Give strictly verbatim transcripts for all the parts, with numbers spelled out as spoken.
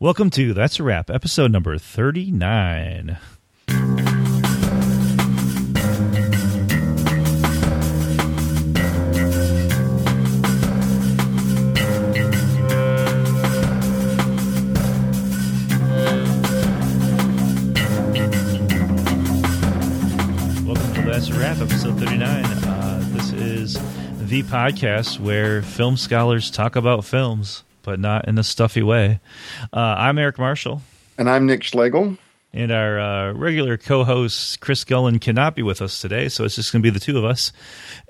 Welcome to That's a Wrap, episode number thirty-nine. The podcast where film scholars talk about films, but not in a stuffy way. Uh, I'm Eric Marshall. And I'm Nick Schlegel. And our uh, regular co-host, Chris Gullen, cannot be with us today, so it's just going to be the two of us.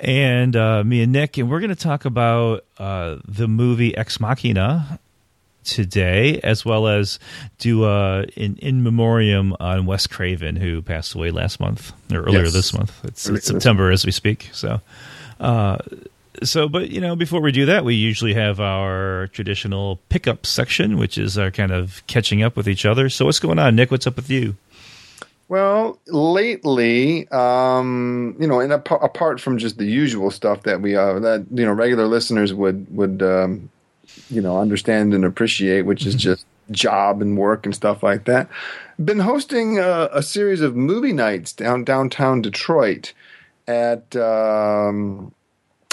And uh, me and Nick, and we're going to talk about uh, the movie Ex Machina today, as well as do uh, an in memoriam on Wes Craven, who passed away last month, or earlier yes. this month. It's, it's September as we speak, so... Uh, so, but, you know, before we do that, we usually have our traditional pickup section, which is our kind of catching up with each other. So what's going on, Nick? What's up with you? Well, lately, um, you know, and ap- apart from just the usual stuff that we, uh, that, you know, regular listeners would, would, um, you know, understand and appreciate, which is just job and work and stuff like that. Been hosting a, a series of movie nights down downtown Detroit. At um,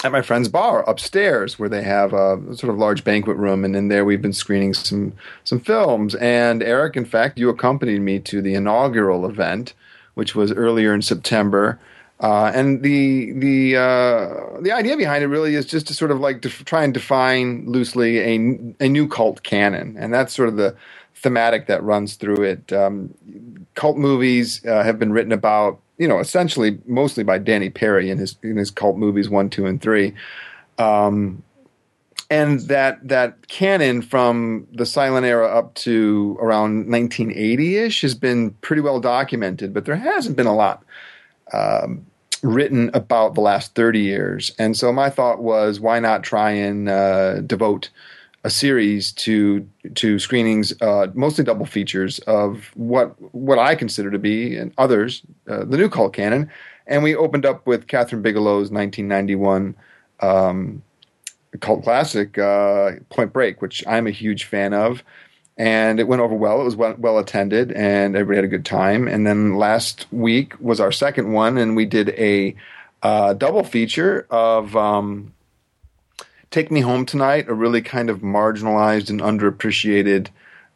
at my friend's bar upstairs, where they have a sort of large banquet room, and in there we've been screening some some films. And Eric, in fact, you accompanied me to the inaugural event, which was earlier in September. Uh, and the the uh, the idea behind it really is just to sort of like def- try and define loosely a a new cult canon, and that's sort of the thematic that runs through it. Um, cult movies uh, have been written about. You know, essentially, mostly by Danny Perry in his in his cult movies one, two, and three, um, and that that canon from the silent era up to around nineteen eighty-ish has been pretty well documented, but there hasn't been a lot um, written about the last thirty years. And so my thought was, why not try and uh, devote a series to to screenings, uh, mostly double features of what what I consider to be, and others, uh, the new cult canon. And we opened up with Catherine Bigelow's nineteen ninety-one um, cult classic, uh, Point Break, which I'm a huge fan of. And it went over well. It was well, well attended, and everybody had a good time. And then last week was our second one, and we did a uh, double feature of... Um, Take Me Home Tonight, a really kind of marginalized and underappreciated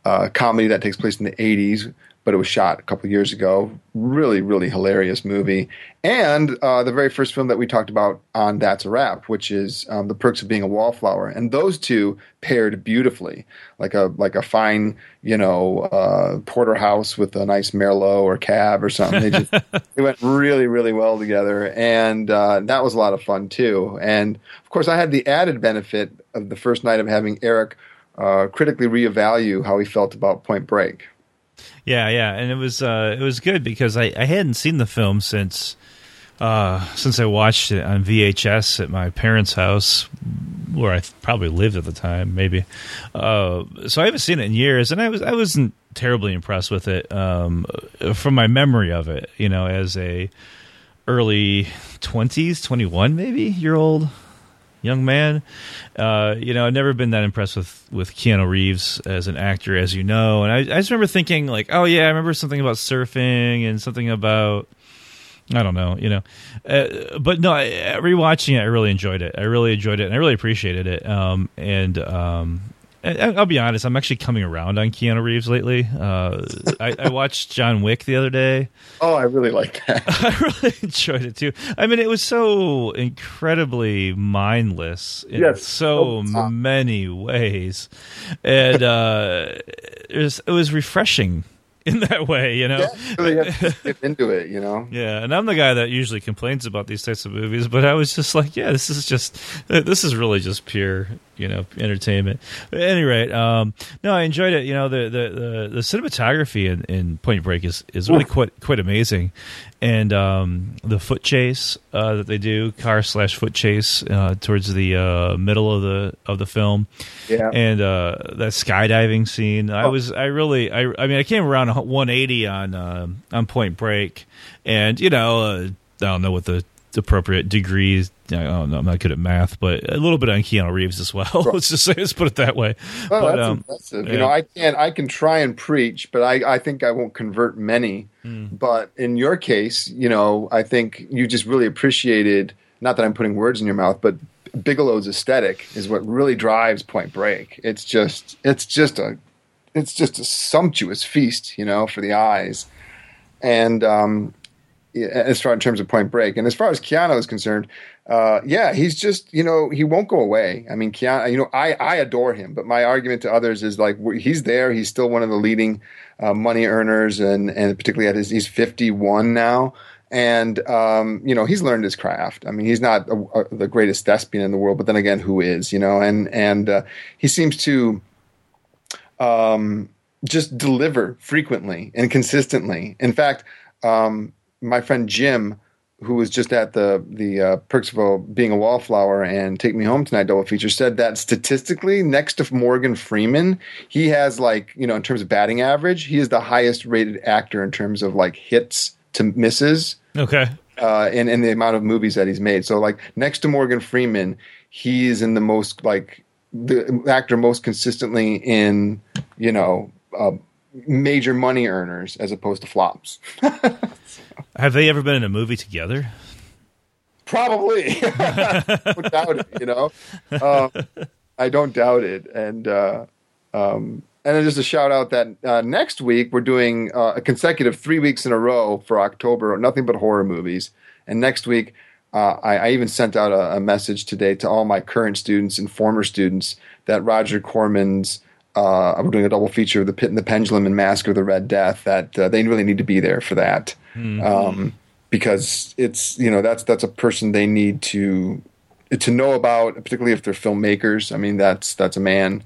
uh, comedy that takes place in the eighties, but it was shot a couple of years ago. Really, really hilarious movie. And uh, the very first film that we talked about on That's a Wrap, which is um, The Perks of Being a Wallflower. And those two paired beautifully, like a like a fine, you know, uh, porterhouse with a nice Merlot or Cab or something. They just they went really, really well together. And uh, that was a lot of fun, too. And, of course, I had the added benefit of the first night of having Eric uh, critically reevaluate how he felt about Point Break. Yeah, yeah, and it was uh, it was good because I, I hadn't seen the film since uh, since I watched it on V H S at my parents' house, where I th- probably lived at the time, maybe. Uh, so I haven't seen it in years, and I was I wasn't terribly impressed with it um, from my memory of it. You know, as a early twenties, twenty-one maybe year old young man, uh, you know, I've never been that impressed with, with Keanu Reeves as an actor, as you know. And I, I just remember thinking, like, oh, yeah, I remember something about surfing and something about, I don't know, you know. Uh, but no, I, rewatching it, I really enjoyed it. I really enjoyed it, and I really appreciated it. Um, and um, I, I'll be honest, I'm actually coming around on Keanu Reeves lately. Uh, I, I watched John Wick the other day. Oh, I really liked that. I really enjoyed it, too. I mean, it was so incredibly mindless in yes. so many ways. And uh, it, was, it was refreshing in that way, you know? Yeah, you really have to get into it, you know? Yeah, and I'm the guy that usually complains about these types of movies, but I was just like, yeah, this is just, this is really just pure... you know, entertainment. But at any rate, um, no, I enjoyed it. You know, the the, the, the cinematography in, in Point Break is, is really quite quite amazing, and um, the foot chase uh, that they do, car slash foot chase uh, towards the uh, middle of the of the film, yeah, and uh, that skydiving scene. I was, I really, I, I mean, I came around one eighty on uh, on Point Break, and you know, uh, I don't know what the appropriate degrees. I don't know, I'm not good at math, but a little bit on Keanu Reeves as well. Right. let's just say, let's put it that way. Well, but, that's um, impressive. Yeah. You know, I can I can try and preach, but I, I think I won't convert many. Mm. But in your case, you know, I think you just really appreciated. Not that I'm putting words in your mouth, but Bigelow's aesthetic is what really drives Point Break. It's just it's just a it's just a sumptuous feast, you know, for the eyes. And um, as far in terms of Point Break, and as far as Keanu is concerned, uh, yeah, he's just, you know, he won't go away. I mean, Keanu, you know, I, I adore him, but my argument to others is like he's there. He's still one of the leading uh, money earners, and and particularly at his, he's fifty-one now. And, um, you know, he's learned his craft. I mean, he's not a, a, the greatest thespian in the world, but then again, who is, you know? And and uh, he seems to um, just deliver frequently and consistently. In fact, um, my friend Jim, who was just at the, the uh, Perksville Being a Wallflower and Take Me Home Tonight double feature, said that statistically, next to Morgan Freeman, he has, like, you know, in terms of batting average, he is the highest rated actor in terms of, like, hits to misses. Okay. Uh, and, and the amount of movies that he's made. So, like, next to Morgan Freeman, he is in the most, like, the actor most consistently in, you know, uh, major money earners as opposed to flops. Have they ever been in a movie together? Probably. I don't doubt it, you know. Uh, I don't doubt it. And, uh, um, And then just a shout out that uh, next week we're doing uh, a consecutive three weeks in a row for October, nothing but horror movies. And next week, uh, I, I even sent out a, a message today to all my current students and former students that Roger Corman's, uh, we're doing a double feature of The Pit and the Pendulum and Mask of the Red Death, that uh, they really need to be there for that. Mm-hmm. Um, because it's, you know, that's, that's a person they need to, to know about, particularly if they're filmmakers. I mean, that's, that's a man.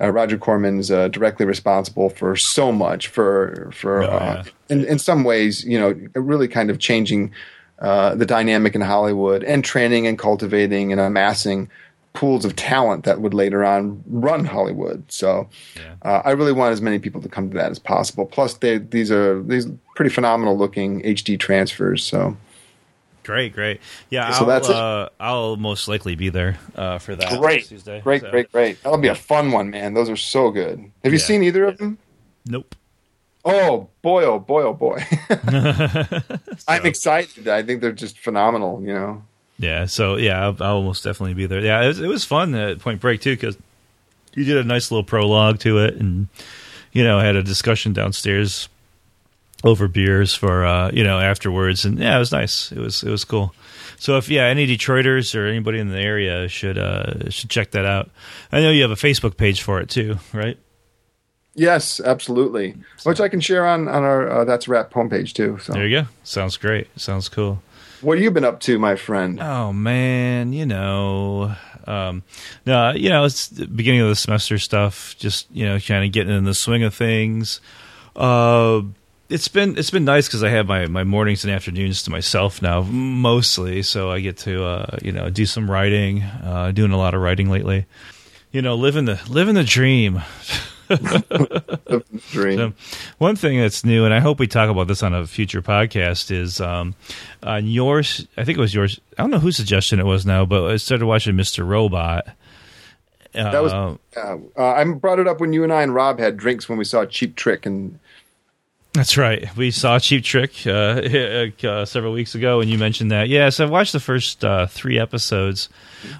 Uh, Roger Corman is uh, directly responsible for so much, for for oh, uh, yeah. in, in some ways, you know, really kind of changing uh, the dynamic in Hollywood and training and cultivating and amassing pools of talent that would later on run Hollywood. So yeah. uh, I really want as many people to come to that as possible. Plus, they, these are these pretty phenomenal looking H D transfers. So. Great, great. Yeah, so I'll, that's uh, I'll most likely be there uh, for that. Great, Tuesday, great, so. great, great. That'll be a fun one, man. Those are so good. Have yeah. you seen either of them? Nope. Oh, boy, oh, boy, oh, boy. so. I'm excited. I think they're just phenomenal, you know. Yeah, so, yeah, I'll, I'll most definitely be there. Yeah, it was, it was fun at Point Break, too, because you did a nice little prologue to it and, you know, had a discussion downstairs over beers for, uh, you know, afterwards. And yeah, it was nice. It was, it was cool. So if, yeah, any Detroiters or anybody in the area should, uh, should check that out. I know you have a Facebook page for it too, right? Yes, absolutely. So. Which I can share on, on our, uh, That's Rap homepage too. So. There you go. Sounds great. Sounds cool. What have you been up to, my friend? Oh man, you know, um, no, you know, it's the beginning of the semester stuff, just, you know, kind of getting in the swing of things. Uh, It's been it's been nice because I have my, my mornings and afternoons to myself now mostly, so I get to uh, you know do some writing, uh, doing a lot of writing lately, you know living the living the dream. dream. So, one thing that's new, and I hope we talk about this on a future podcast, is um, on yours. I think it was yours. I don't know whose suggestion it was now, but I started watching Mister Robot. Uh, that was uh, I brought it up when you and I and Rob had drinks when we saw Cheap Trick and. That's right. We saw Cheap Trick uh, uh, several weeks ago, and you mentioned that. Yeah, so I watched the first uh, three episodes,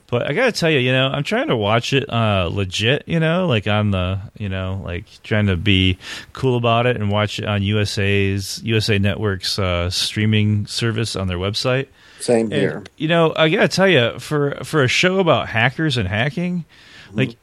but I got to tell you, you know, I'm trying to watch it uh, legit, you know, like on the, you know, like trying to be cool about it and watch it on U S A's U S A Network's uh, streaming service on their website. Same here. And, you know, I got to tell you, for for a show about hackers and hacking, mm-hmm. like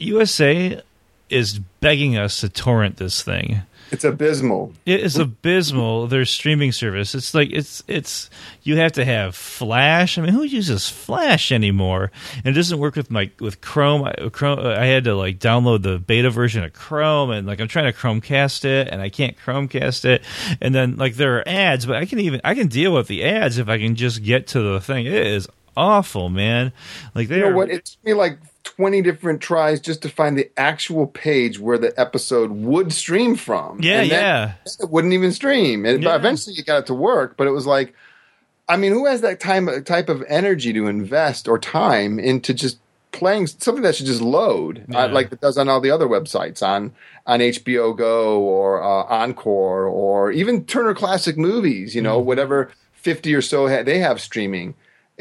U S A is begging us to torrent this thing. It's abysmal. It is abysmal. Their streaming service. It's like it's it's. You have to have Flash. I mean, who uses Flash anymore? And it doesn't work with my with Chrome. I, Chrome. I had to like download the beta version of Chrome, and like I'm trying to Chromecast it, and I can't Chromecast it. And then like there are ads, but I can even I can deal with the ads if I can just get to the thing. It is awful, man. Like they you know are, what? It took me like twenty different tries just to find the actual page where the episode would stream from. Yeah, and then, yeah. It wouldn't even stream. And yeah. Eventually you got it to work, but it was like, I mean, who has that time type of energy to invest or time into just playing something that should just load, yeah. uh, like it does on all the other websites, on on H B O Go or uh, Encore or even Turner Classic Movies, you know, mm. whatever fifty or so ha- they have streaming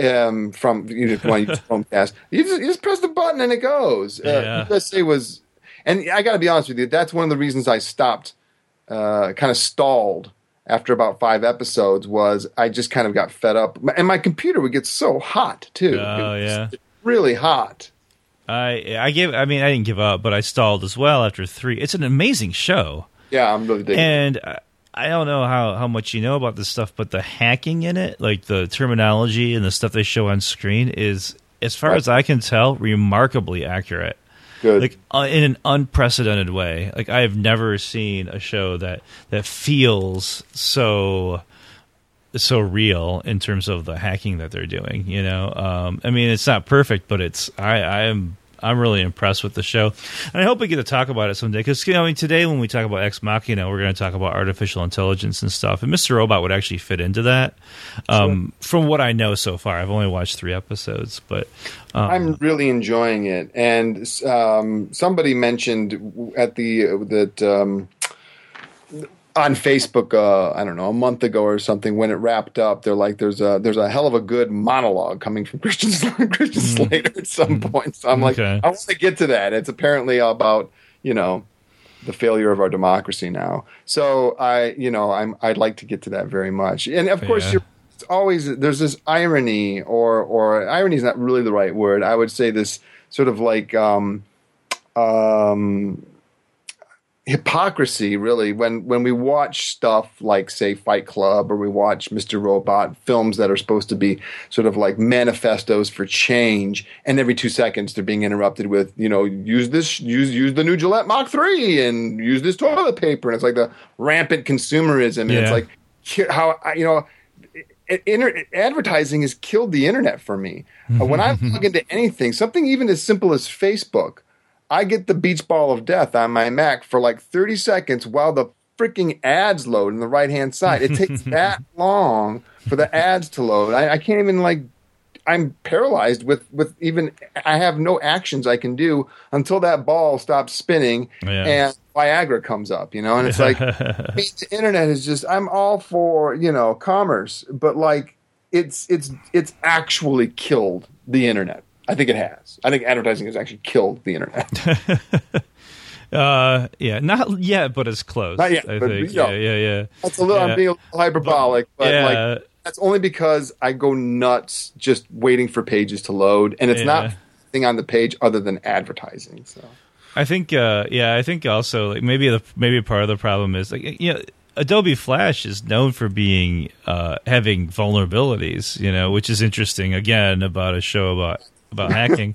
um, from you know, Chromecast. You just, you just press the button and it goes. Uh, yeah. U S A was, and I got to be honest with you, that's one of the reasons I stopped, uh, kind of stalled after about five episodes, was I just kind of got fed up. And my computer would get so hot, too. Oh, it was, yeah. really hot. I I gave. I mean, I didn't give up, but I stalled as well after three. It's an amazing show. Yeah, I'm really digging it. And I, I don't know how, how much you know about this stuff, but the hacking in it, like the terminology and the stuff they show on screen, is, as far right. as I can tell, remarkably accurate. Good. Like uh, in an unprecedented way. Like I have never seen a show that that feels so. so real in terms of the hacking that they're doing, you know? Um, I mean, it's not perfect, but it's, I, I am, I'm really impressed with the show, and I hope we get to talk about it someday. Cause you know, I mean, today when we talk about Ex Machina, we're going to talk about artificial intelligence and stuff. And Mister Robot would actually fit into that. Um, sure. From what I know so far, I've only watched three episodes, but um, I'm really enjoying it. And, um, somebody mentioned at the, uh, that, um, on Facebook, uh, I don't know, a month ago or something, when it wrapped up, they're like, "There's a there's a hell of a good monologue coming from Christian Christian Slater at some point." So I'm okay. like, I want to get to that. It's apparently about, you know, the failure of our democracy now. So I, you know, I'm I'd like to get to that very much. And of course, yeah. you're, it's always there's this irony, or or irony is not really the right word. I would say this sort of like. Um, um, hypocrisy, really, when when we watch stuff like, say, Fight Club, or we watch Mister Robot, films that are supposed to be sort of like manifestos for change, and every two seconds they're being interrupted with, you know, use this, use use the new Gillette Mach three, and use this toilet paper, and it's like the rampant consumerism, and yeah. it's like how, you know, Inter- advertising has killed the internet for me. Mm-hmm. When I plug into anything, something even as simple as Facebook, I get the beach ball of death on my Mac for like thirty seconds while the freaking ads load on the right-hand side. It takes that long for the ads to load. I, I can't even like – I'm paralyzed with, with even – I have no actions I can do until that ball stops spinning yeah. and Viagra comes up, you know. And it's like the internet is just – I'm all for, you know, commerce. But like it's it's it's actually killed the internet. I think it has. I think advertising has actually killed the internet. uh, yeah, not yet, but it's close. Not yet, I but think. You know, yeah, yeah, yeah. That's a little. Yeah. I'm being a little hyperbolic, but, but yeah. like that's only because I go nuts just waiting for pages to load, and it's yeah. not anything on the page other than advertising. So I think, uh, yeah, I think also like maybe the maybe part of the problem is like you know, Adobe Flash is known for being uh, having vulnerabilities, you know, which is interesting. Again, about a show about. about hacking.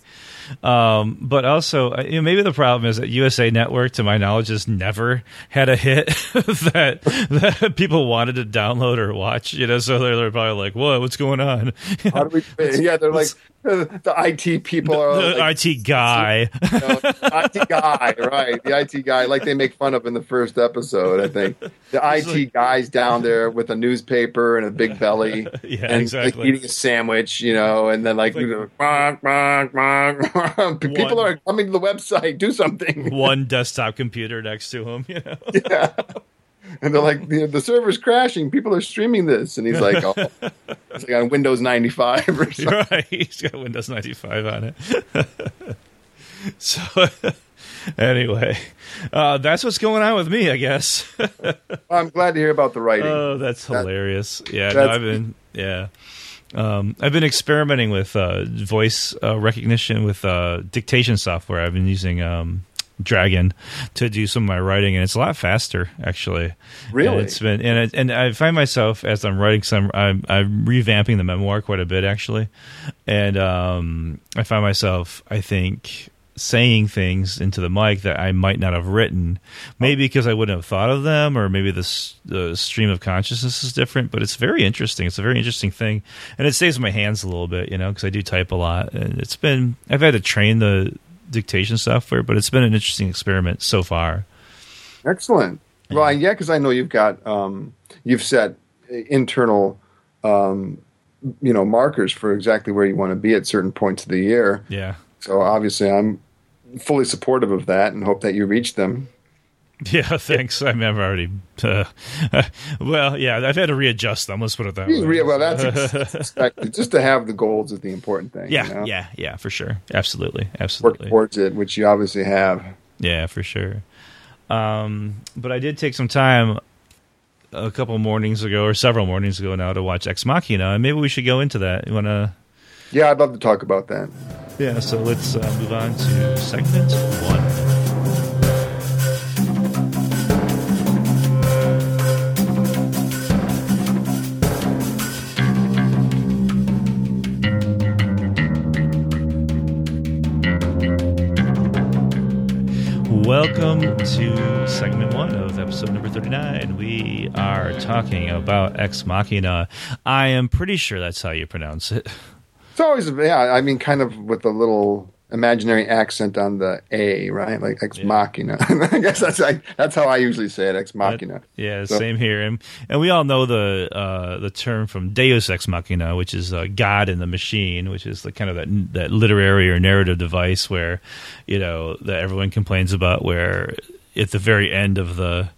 Um, but also, you know, maybe the problem is that U S A Network, to my knowledge, has never had a hit that that people wanted to download or watch. You know, so they're, they're probably like, "Whoa, what's going on?" How do we, yeah, they're like the I T people are the, the like, I T guy, you know, I T guy, right? The I T guy, like they make fun of in the first episode. I think the I T like, guy's down there with a newspaper and a big belly, yeah, and exactly. like, eating a sandwich, you know, and then like, like bonk, bonk, bonk. People one, are coming to the website. Do something. One desktop computer next to him, you know. Yeah, and they're like, the, the server's crashing. People are streaming this, and he's like, "Oh, it's like on Windows ninety-five or something." You're right, he's got Windows ninety-five on it. So, anyway, uh, that's what's going on with me, I guess. Well, I'm glad to hear about the writing. Oh, that's hilarious. That, yeah, that's, no, I've been. Yeah. Um, I've been experimenting with uh, voice uh, recognition with uh, dictation software. I've been using um, Dragon to do some of my writing, and it's a lot faster, actually. Really, and it's been and it, and I find myself as I'm writing some, I'm, I'm revamping the memoir quite a bit actually, and um, I find myself, I think, saying things into the mic that I might not have written, maybe because I wouldn't have thought of them, or maybe the, the stream of consciousness is different, but it's very interesting. It's a very interesting thing, and it saves my hands a little bit, you know, because I do type a lot, and it's been, I've had to train the dictation software, but it's been an interesting experiment so far. Excellent. Yeah. Well, yeah, because I know you've got, um, you've set internal um, you know, markers for exactly where you want to be at certain points of the year. Yeah. So obviously I'm fully supportive of that and hope that you reach them. Yeah, thanks. I mean, I've already, uh, well, yeah, I've had to readjust them. Let's put it that way. Re- well, that's expected. Just to have the goals is the important thing. Yeah, you know? yeah, yeah, for sure. Absolutely, absolutely. Work towards it, which you obviously have. Yeah, for sure. Um, but I did take some time a couple mornings ago, or several mornings ago now, to watch Ex Machina, and maybe we should go into that. You want to? Yeah, I'd love to talk about that. Yeah, so let's uh, move on to segment one. Welcome to segment one of episode number thirty-nine. We are talking about Ex Machina. I am pretty sure that's how you pronounce it. It's always, yeah, I mean, kind of with a little imaginary accent on the A, right? Like Ex yeah. Machina. I guess that's like, that's how I usually say it, Ex Machina. That, yeah, so. Same here. And, and we all know the uh, the term from Deus Ex Machina, which is uh, God in the machine, which is the kind of that that literary or narrative device where, you know, that everyone complains about, where at the very end of the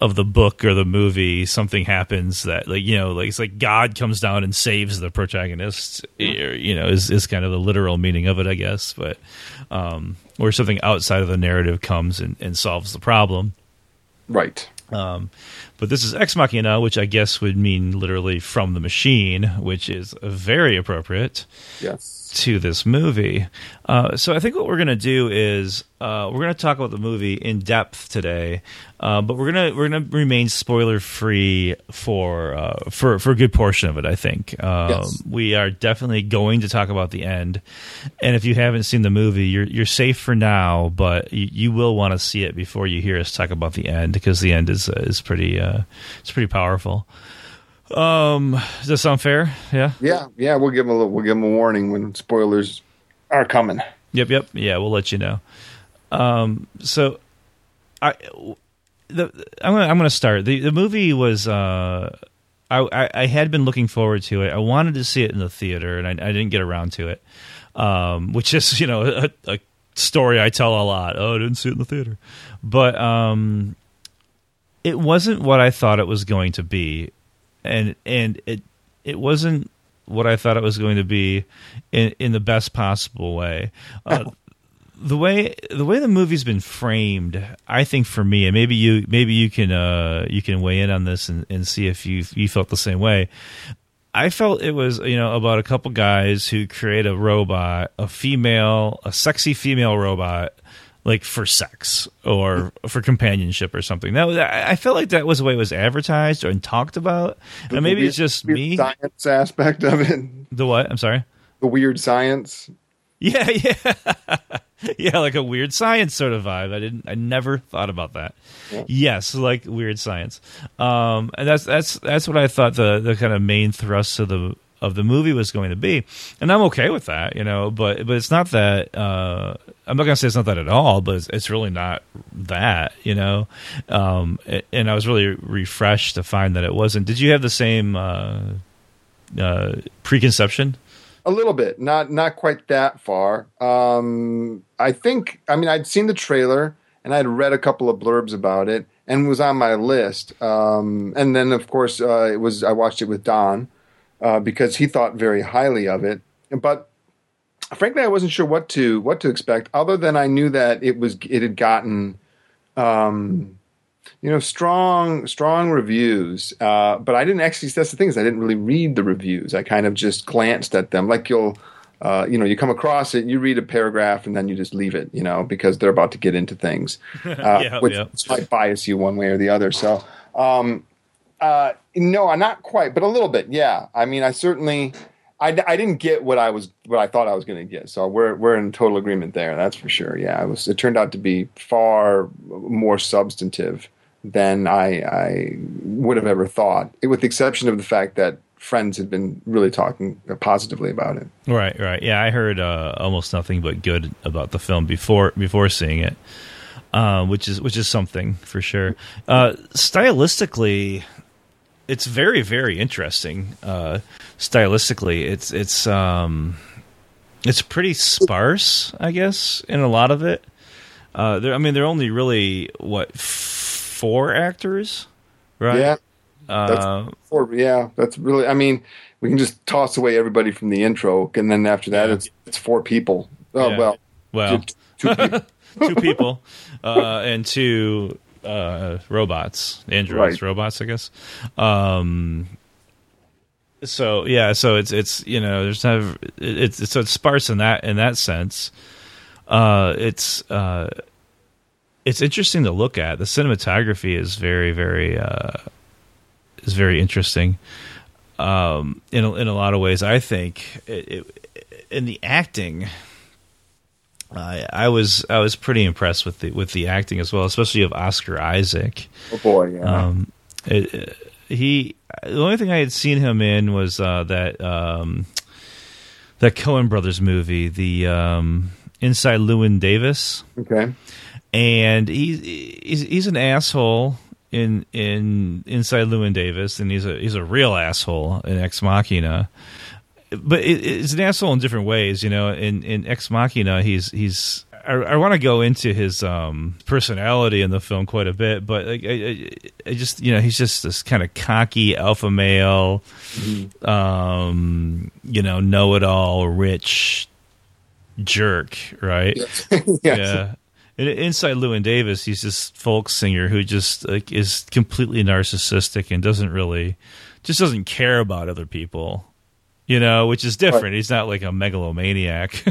of the book or the movie, something happens that, like, you know, like it's like God comes down and saves the protagonist, you know, is, is kind of the literal meaning of it, I guess. But, um, or something outside of the narrative comes and, and solves the problem. Right. Um, but this is Ex Machina, which I guess would mean literally from the machine, which is very appropriate. Yes. To this movie. Uh, so I think what we're going to do is uh, we're going to talk about the movie in depth today, uh, but we're going to we're going to remain spoiler free for uh, for for a good portion of it, I think. Um, yes. We are definitely going to talk about the end. And if you haven't seen the movie, you're you're safe for now, but you, you will want to see it before you hear us talk about the end, because the end is uh, is pretty uh, it's pretty powerful. Um, does that sound fair? Yeah. Yeah. Yeah. We'll give them a little, we'll give them a warning when spoilers are coming. Yep. Yep. Yeah. We'll let you know. Um, so I, the, I'm going to, I'm going to start. The, the movie was, uh, I, I, I had been looking forward to it. I wanted to see it in the theater, and I, I didn't get around to it. Um, which is, you know, a, a story I tell a lot. Oh, I didn't see it in the theater, but, um, it wasn't what I thought it was going to be. And and it it wasn't what I thought it was going to be in, in the best possible way. Uh, the way the way the movie's been framed, I think, for me, and maybe you maybe you can uh, you can weigh in on this and, and see if you you felt the same way. I felt it was, you know, about a couple guys who create a robot, a female, a sexy female robot, like for sex or for companionship or something. That I felt like that was the way it was advertised or talked about. The and maybe weird, it's just weird me. The science aspect of it. The what? I'm sorry? The weird science. Yeah, yeah. Yeah, like a weird science sort of vibe. I didn't I never thought about that. Yeah. Yes, like weird science. Um, and that's that's that's what I thought the the kind of main thrust of the of the movie was going to be, and I'm okay with that, you know, but but it's not that, uh, I'm not going to say it's not that at all, but it's, it's really not that, you know, um, and I was really refreshed to find that it wasn't. Did you have the same uh, uh, preconception? A little bit, not not quite that far. Um, I think, I mean, I'd seen the trailer, and I'd read a couple of blurbs about it, and was on my list, um, and then, of course, uh, it was I watched it with Don, Uh, because he thought very highly of it, but frankly, I wasn't sure what to what to expect. Other than I knew that it was it had gotten, um, you know, strong strong reviews. Uh, but I didn't actually. That's the thing, is I didn't really read the reviews. I kind of just glanced at them. Like you'll, uh, you know, you come across it, you read a paragraph, and then you just leave it. You know, because they're about to get into things, uh, yeah, which yeah. might bias you one way or the other. So. Um, Uh, no, not quite, but a little bit. Yeah, I mean, I certainly, I, I didn't get what I was, what I thought I was going to get. So we're we're in total agreement there. That's for sure. Yeah, it was. It turned out to be far more substantive than I, I would have ever thought. It, with the exception of the fact that friends had been really talking positively about it. Right, right. Yeah, I heard uh, almost nothing but good about the film before before seeing it, uh, which is which is something for sure. Uh, stylistically. it's very, very interesting uh, stylistically. It's it's um, it's pretty sparse, I guess, in a lot of it. Uh, I mean, they're only really what four actors, right? Yeah, that's uh, four. Yeah, that's really. I mean, we can just toss away everybody from the intro, and then after that, it's it's four people. Oh yeah. well, well, two, two people, two people uh, and two. Uh, robots, androids, right. robots, I guess. Um, so yeah, so it's it's you know there's never it's, it's so it's sparse in that in that sense. Uh, it's uh, it's interesting to look at. The cinematography is very very uh, is very interesting. Um, in a, in a lot of ways, I think it, it, in the acting. Uh, I was I was pretty impressed with the with the acting as well, especially of Oscar Isaac. Oh boy, yeah. Um, it, it, he the only thing I had seen him in was uh, that um, that Coen Brothers movie, the um, Inside Llewyn Davis. Okay, and he he's, he's an asshole in in Inside Llewyn Davis, and he's a he's a real asshole in Ex Machina. But it, it's an asshole in different ways, you know. In in Ex Machina, he's he's. I, I want to go into his um, personality in the film quite a bit, but I, I, I just you know he's just this kind of cocky alpha male, mm-hmm. um, you know, know it all, rich jerk, right? Yes. yes. Yeah. And inside Llewyn Davis, he's this folk singer who just like is completely narcissistic and doesn't really, just doesn't care about other people. You know, which is different. Right. He's not like a megalomaniac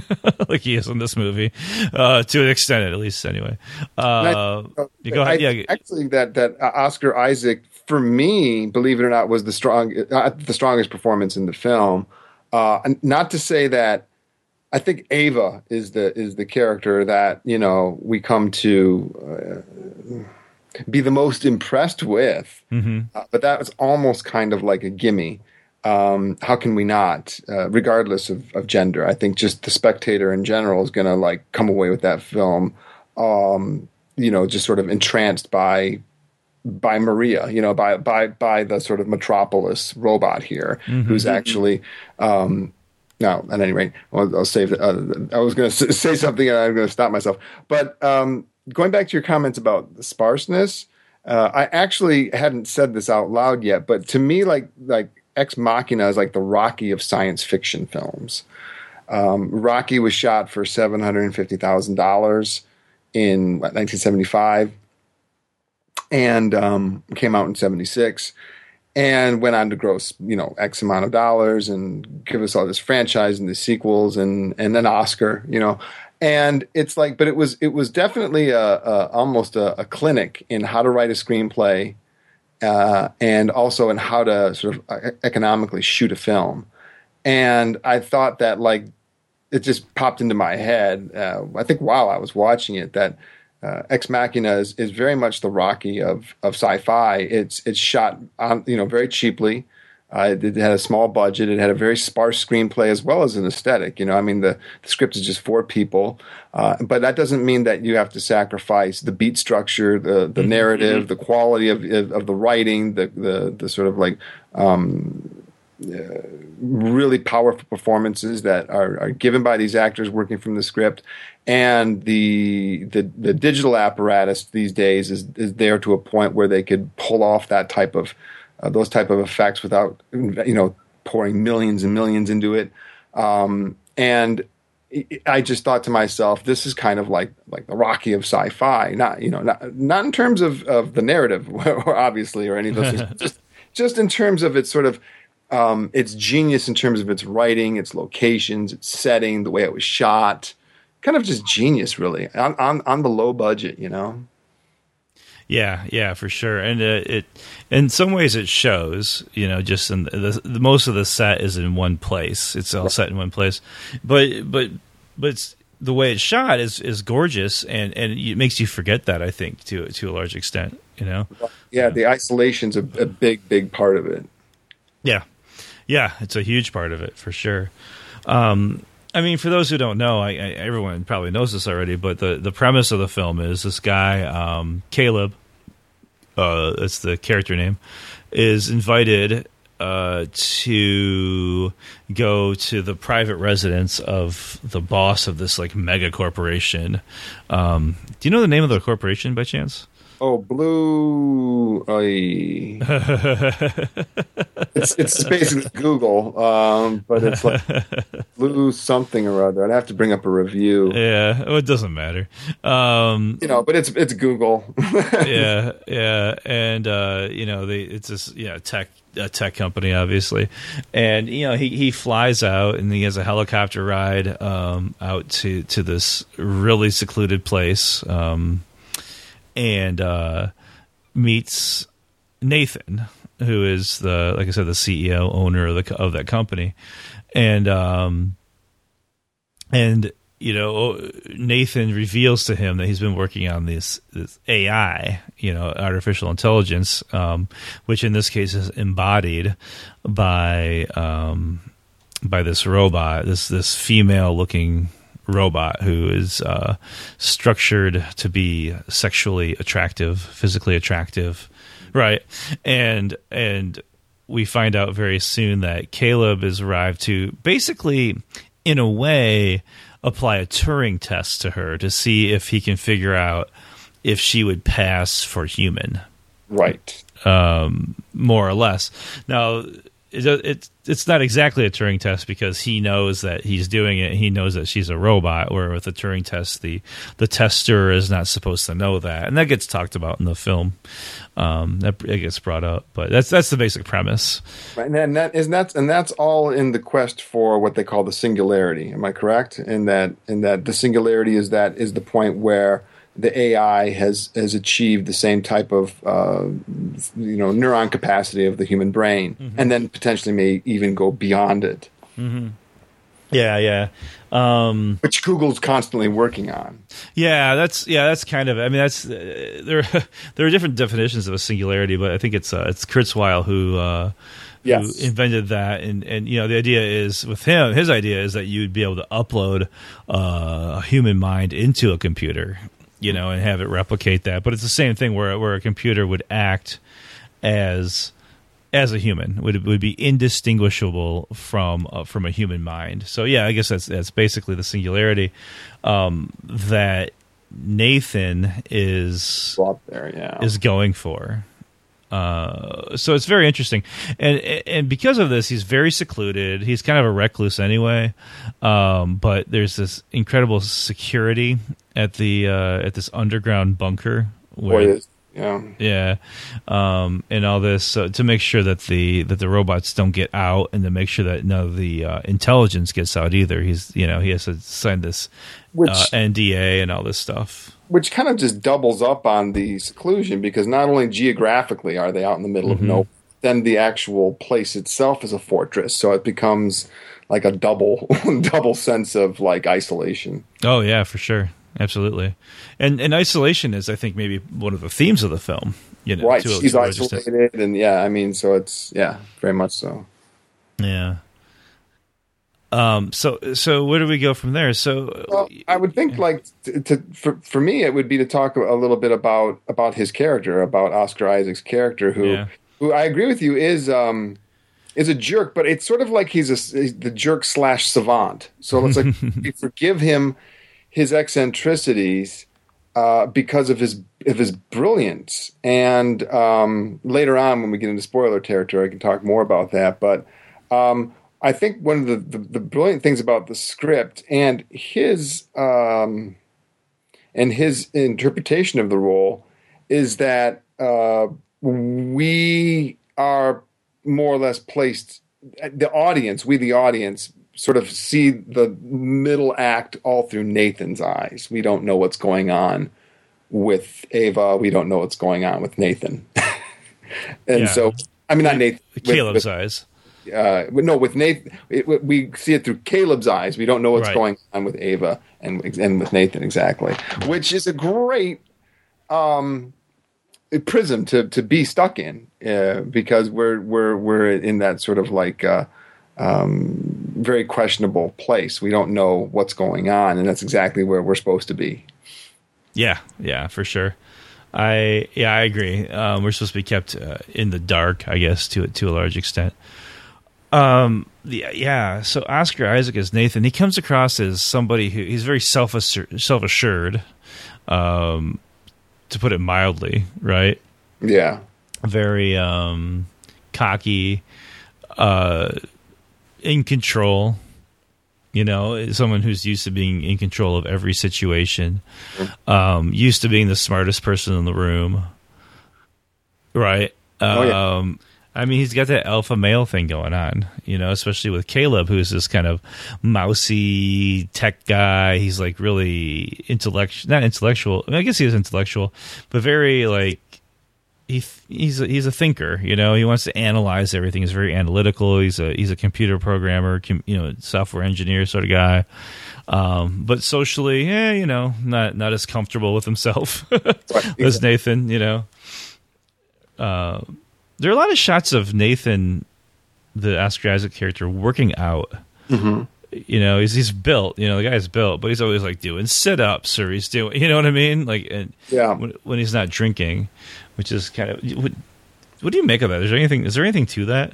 like he is in this movie, uh, to an extent, at least. Anyway, uh, I, you go I, ahead. Yeah. Actually, that that Oscar Isaac, for me, believe it or not, was the strong, uh, the strongest performance in the film. Uh, not to say that I think Ava is the is the character that you know we come to uh, be the most impressed with, mm-hmm. uh, but that was almost kind of like a gimme. Um, how can we not, uh, regardless of, of gender? I think just the spectator in general is going to like come away with that film, um, you know, just sort of entranced by by Maria, you know, by by by the sort of Metropolis robot here, mm-hmm. who's actually. Um, no, at any rate, I'll, I'll save. The, uh, I was going to say something, and I'm going to stop myself. But um, going back to your comments about the sparseness, uh, I actually hadn't said this out loud yet, but to me, like like. Ex Machina is like the Rocky of science fiction films. Um, Rocky was shot for seven hundred fifty thousand dollars in what, nineteen seventy-five and um, came out in seventy-six and went on to gross, you know, X amount of dollars and give us all this franchise and the sequels and, and an Oscar, you know. And it's like, but it was it was definitely a, a almost a, a clinic in how to write a screenplay. Uh, and also in how to sort of economically shoot a film. And I thought that, like, it just popped into my head, uh, I think while I was watching it, that uh, Ex Machina is, is very much the Rocky of, of sci-fi. It's it's shot, on, you know, very cheaply. Uh, it, it had a small budget. It had a very sparse screenplay as well as an aesthetic. You know, I mean, the, the script is just four people. Uh, but that doesn't mean that you have to sacrifice the beat structure, the, the mm-hmm. narrative, the quality of of the writing, the the, the sort of like um, uh, really powerful performances that are, are given by these actors working from the script. And the, the the digital apparatus these days is is there to a point where they could pull off that type of Uh, those type of effects without, you know, pouring millions and millions into it. Um, and I just thought to myself, this is kind of like like the Rocky of sci-fi. Not, you know, not, not in terms of, of the narrative, or obviously, or any of those things. Just, just in terms of its sort of, um, its genius in terms of its writing, its locations, its setting, the way it was shot. Kind of just genius, really, on, on, on the low budget, you know. Yeah, yeah, for sure, and uh, it in some ways it shows, you know, just in the, the most of the set is in one place. It's all set in one place, but but but it's, the way it's shot is, is gorgeous, and, and it makes you forget that, I think, to to a large extent, you know. Yeah, the isolation's a, a big big part of it. Yeah, yeah, it's a huge part of it for sure. Um, I mean, for those who don't know, I, I, everyone probably knows this already, but the, the premise of the film is this guy um, Caleb. uh, that's the character name, is invited uh, to go to the private residence of the boss of this like mega corporation. Um, do you know the name of the corporation by chance? Oh, Blue. I... it's it's basically Google, um, but it's like Blue something or other. I'd have to bring up a review. Yeah, well, it doesn't matter. Um, you know, but it's it's Google. yeah, yeah, and uh, you know, they it's this yeah tech a tech company obviously, and you know he he flies out and he has a helicopter ride um, out to to this really secluded place. Um, And uh, meets Nathan, who is the like I said, the C E O owner of the of that company, and um, and you know Nathan reveals to him that he's been working on this, this A I, you know, artificial intelligence, um, which in this case is embodied by um, by this robot, this this female looking. robot who is uh, structured to be sexually attractive, physically attractive, right? And and we find out very soon that Caleb has arrived to basically, in a way, apply a Turing test to her to see if he can figure out if she would pass for human, right? Um, more or less. Now. It's it's not exactly a Turing test because he knows that he's doing it. He knows that she's a robot, where with the Turing test, the, the tester is not supposed to know that. And that gets talked about in the film. Um, that, that gets brought up. But that's that's the basic premise. Right, and, and, that, isn't that, and that's all in the quest for what they call the singularity. Am I correct? In that in that the singularity is that is the point where the A I has, has achieved the same type of uh, you know neuron capacity of the human brain, mm-hmm. and then potentially may even go beyond it. Mm-hmm. Yeah, yeah. Um, Which Google's constantly working on. Yeah, that's yeah, that's kind of. I mean, that's uh, there. There are different definitions of a singularity, but I think it's uh, it's Kurzweil who. Uh, Yes. Who invented that, and, and you know the idea is with him. His idea is that you'd be able to upload uh, a human mind into a computer, you know, and have it replicate that. But it's the same thing where where a computer would act as as a human, would would be indistinguishable from uh, from a human mind. So yeah, I guess that's that's basically the singularity um, that Nathan is there, yeah. is going for. Uh, so it's very interesting, and and because of this, he's very secluded. He's kind of a recluse anyway, um, but there's this incredible security at the uh, at this underground bunker. Where, yeah, yeah, um, and all this uh, to make sure that the that the robots don't get out, and to make sure that none of the uh, intelligence gets out either. He's you know he has to sign this Which... uh, N D A and all this stuff. Which kind of just doubles up on the seclusion, because not only geographically are they out in the middle mm-hmm. of nowhere, then the actual place itself is a fortress, so it becomes like a double double sense of like isolation. Oh yeah, for sure, absolutely. And and isolation is, I think, maybe one of the themes of the film. You know, right? She's isolated, and yeah, I mean, so it's yeah, very much so. Yeah. Um, so, so where do we go from there? So, well, I would think like to, to for, for me, it would be to talk a little bit about, about his character, about Oscar Isaac's character, who, yeah. who I agree with you is, um, is a jerk, but it's sort of like he's a, he's the jerk slash savant. So let's like we forgive him his eccentricities, uh, because of his, of his brilliance. And, um, later on when we get into spoiler territory, I can talk more about that, but, um, I think one of the, the, the brilliant things about the script and his um, and his interpretation of the role is that uh, we are more or less placed the audience, we the audience, sort of see the middle act all through Nathan's eyes. We don't know what's going on with Ava. We don't know what's going on with Nathan. and yeah. so, I mean, not Nathan. Caleb's with, with, eyes. Uh, no, with Nathan, it, we see it through Caleb's eyes. We don't know what's right. going on with Ava and and with Nathan exactly, which is a great um, prism to, to be stuck in uh, because we're we're we're in that sort of like uh, um, very questionable place. We don't know what's going on, and that's exactly where we're supposed to be. Yeah, yeah, for sure. I yeah, I agree. Um, we're supposed to be kept uh, in the dark, I guess, to to a large extent. Um, the, yeah. So Oscar Isaac as Nathan, he comes across as somebody who he's very self self assured, um, to put it mildly, right? Yeah. Very um, cocky, uh, in control. You know, someone who's used to being in control of every situation, um, used to being the smartest person in the room, right? Um, oh, yeah. I mean, he's got that alpha male thing going on, you know, especially with Caleb, who's this kind of mousy tech guy. He's like really intellectual, not intellectual. I mean, I guess he is intellectual, but very like he he's a, he's a thinker. You know, he wants to analyze everything. He's very analytical. He's a he's a computer programmer, com, you know, software engineer sort of guy. Um, but socially, eh, you know, not not as comfortable with himself as Nathan. You know. Uh, There are a lot of shots of Nathan, the Oscar Isaac character, working out. Mm-hmm. You know, he's he's built. You know, the guy's built, but he's always like doing sit-ups or he's doing. You know what I mean? Like, and yeah. when, when he's not drinking, which is kind of. What, what do you make of that? Is there anything? Is there anything to that?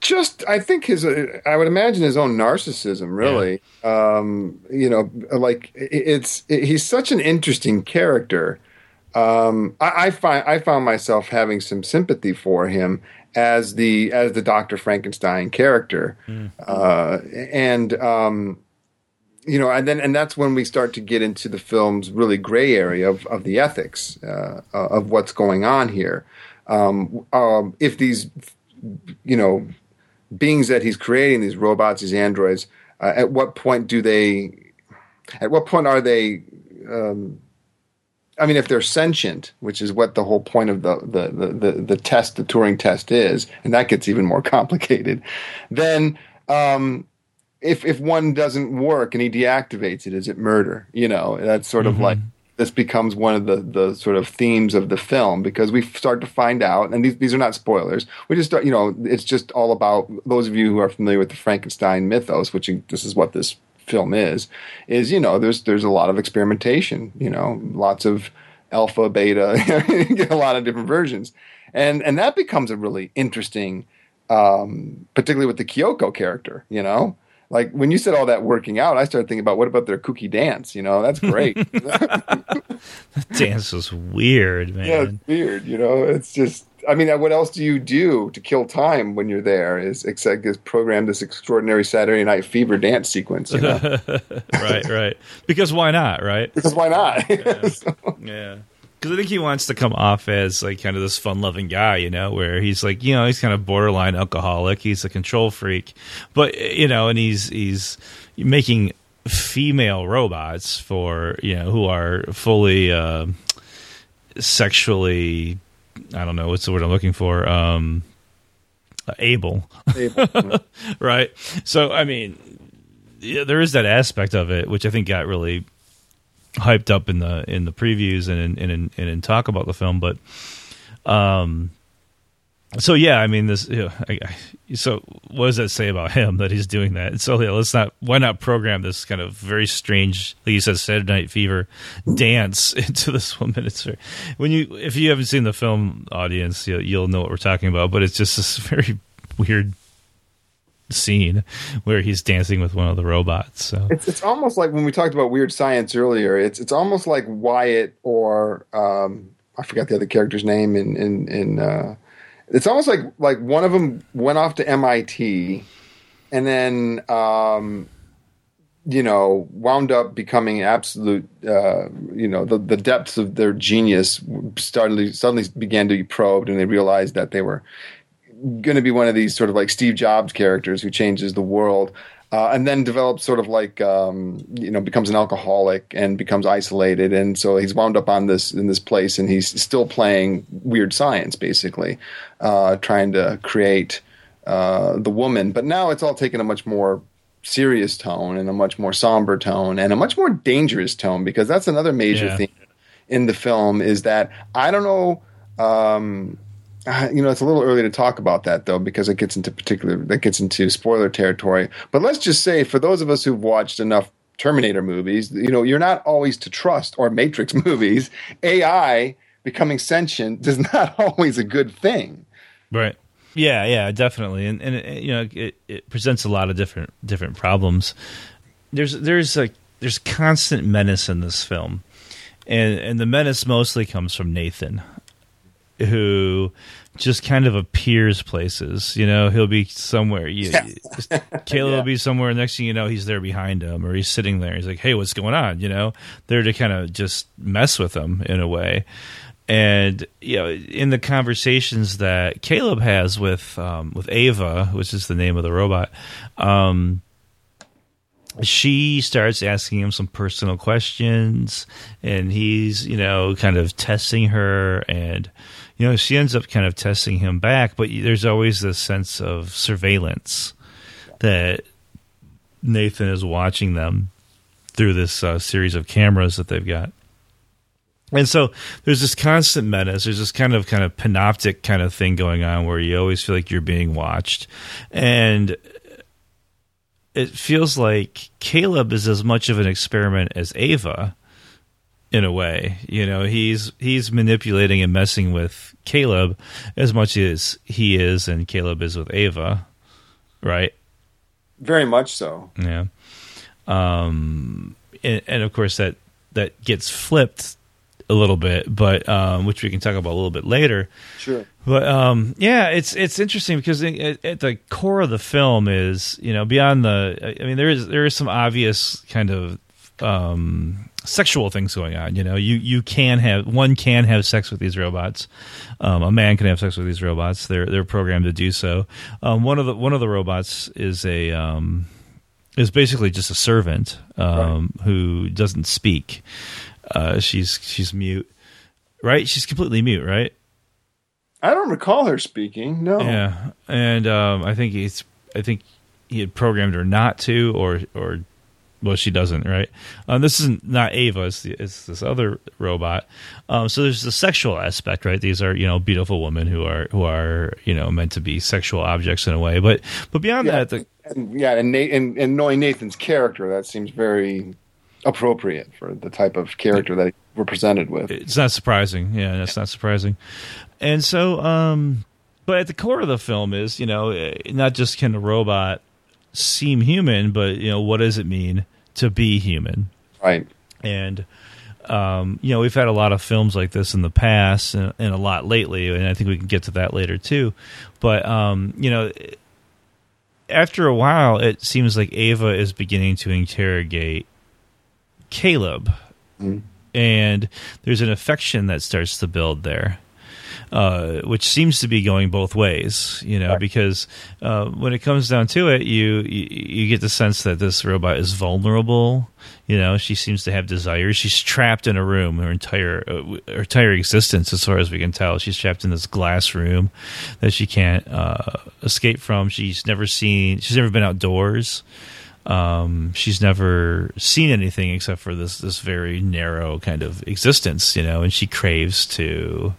Just, I think his. I would imagine his own narcissism. Really, yeah. um, you know, like it's. It, he's such an interesting character. Um, I, I find I found myself having some sympathy for him as the as the Doctor Frankenstein character, mm. uh, and um, you know, and then and that's when we start to get into the film's really gray area of, of the ethics uh, of what's going on here. Um, um, if these, you know, beings that he's creating, these robots, these androids, uh, at what point do they? At what point are they? Um, I mean, if they're sentient, which is what the whole point of the, the, the, the test, the Turing test is, and that gets even more complicated, then um, if if one doesn't work and he deactivates it, is it murder? You know, that's sort of mm-hmm. like this becomes one of the, the sort of themes of the film because we start to find out, and these, these are not spoilers, we just start, you know, it's just all about those of you who are familiar with the Frankenstein mythos, which you, this is what this film is, is, you know, there's there's a lot of experimentation, you know, lots of alpha, beta, you get a lot of different versions. And and that becomes a really interesting, um, particularly with the Kyoko character, you know. Like, when you said all that working out, I started thinking about, what about their kooky dance, you know? That's great. That dance was weird, man. Yeah, it's weird, you know. It's just, I mean, what else do you do to kill time when you're there? Is except is program this extraordinary Saturday Night Fever dance sequence, you know? Right, right. Because why not, right? Because why not? Yeah. so. Yeah. Because I think he wants to come off as like kind of this fun-loving guy, you know, where he's like, you know, he's kind of borderline alcoholic. He's a control freak, but you know, and he's he's making female robots for, you know, who are fully uh, sexually. I don't know what's the word I'm looking for. Um, able, able. Right? So, I mean, yeah, there is that aspect of it, which I think got really hyped up in the in the previews and in and in, in talk about the film. But, um, so yeah, I mean, this. You know, I, I, so, what does that say about him that he's doing that? So, yeah, let's not. Why not program this kind of very strange, like you said, Saturday Night Fever dance into this one minute? When you, if you haven't seen the film, audience, you'll, you'll know what we're talking about. But it's just this very weird scene where he's dancing with one of the robots. So it's it's almost like when we talked about Weird Science earlier. It's it's almost like Wyatt or um, I forgot the other character's name in in in. Uh, It's almost like, like one of them went off to M I T and then, um, you know, wound up becoming absolute, uh, you know, the, the depths of their genius started, suddenly began to be probed, and they realized that they were going to be one of these sort of like Steve Jobs characters who changes the world. Uh, and then develops sort of like, um, you know, becomes an alcoholic and becomes isolated. And so he's wound up on this in this place, and he's still playing Weird Science, basically, uh, trying to create uh, the woman. But now it's all taken a much more serious tone and a much more somber tone and a much more dangerous tone, because that's another major yeah. theme in the film is that I don't know um, – you know, it's a little early to talk about that, though, because it gets into particular, that gets into spoiler territory. But let's just say, for those of us who've watched enough Terminator movies, you know, you're not always to trust, or Matrix movies, A I becoming sentient is not always a good thing. Right. Yeah, yeah, definitely. And, and it, you know, it, it presents a lot of different different problems. There's there's like there's constant menace in this film. And and the menace mostly comes from Nathan, who just kind of appears places. You know, he'll be somewhere. You, yeah. Caleb yeah. will be somewhere. Next thing you know, he's there behind him, or he's sitting there. He's like, "Hey, what's going on?" You know, they're to kind of just mess with him in a way. And you know, in the conversations that Caleb has with um, with Ava, which is the name of the robot, um, she starts asking him some personal questions, and he's, you know, kind of testing her, and you know, she ends up kind of testing him back. But there's always this sense of surveillance that Nathan is watching them through this uh, series of cameras that they've got. And so there's this constant menace. There's this kind of kind of panoptic kind of thing going on where you always feel like you're being watched. And it feels like Caleb is as much of an experiment as Ava in a way. You know, he's he's manipulating and messing with Caleb as much as he is and Caleb is with Ava, right? Very much so. Yeah. Um, and, and of course that, that gets flipped a little bit, but um, which we can talk about a little bit later. Sure. But um, yeah, it's it's interesting because it, at the core of the film is, you know, beyond the. I mean, there is there is some obvious kind of um, sexual things going on. You know, you you can have one can have sex with these robots. Um, a man can have sex with these robots. They're they're programmed to do so. Um, one of the one of the robots is a. Um, is basically just a servant um, right. who doesn't speak. Uh, she's she's mute, right? She's completely mute, right? I don't recall her speaking. No. Yeah, and um, I think he's I think he had programmed her not to, or or well, she doesn't, right? Um, this is not Ava; it's, the, it's this other robot. Um, so there's the sexual aspect, right? These are, you know, beautiful women who are who are you know meant to be sexual objects in a way, but but beyond yeah. that, the And, yeah, and, Nate, and and knowing Nathan's character, that seems very appropriate for the type of character that we're presented with. It's not surprising. Yeah, that's not surprising. And so, um, but at the core of the film is, you know, not just can a robot seem human, but, you know, what does it mean to be human? Right. And, um, you know, we've had a lot of films like this in the past and, and a lot lately, and I think we can get to that later too. But, um, you know... It, after a while, it seems like Ava is beginning to interrogate Caleb, mm. and there's an affection that starts to build there, uh, which seems to be going both ways, you know, right. because uh, when it comes down to it, you, you you get the sense that this robot is vulnerable. You know, she seems to have desires. She's trapped in a room. Her entire uh, her entire existence, as far as we can tell, she's trapped in this glass room that she can't uh, escape from. She's never seen. She's never been outdoors. Um, she's never seen anything except for this this very narrow kind of existence. You know, and she craves to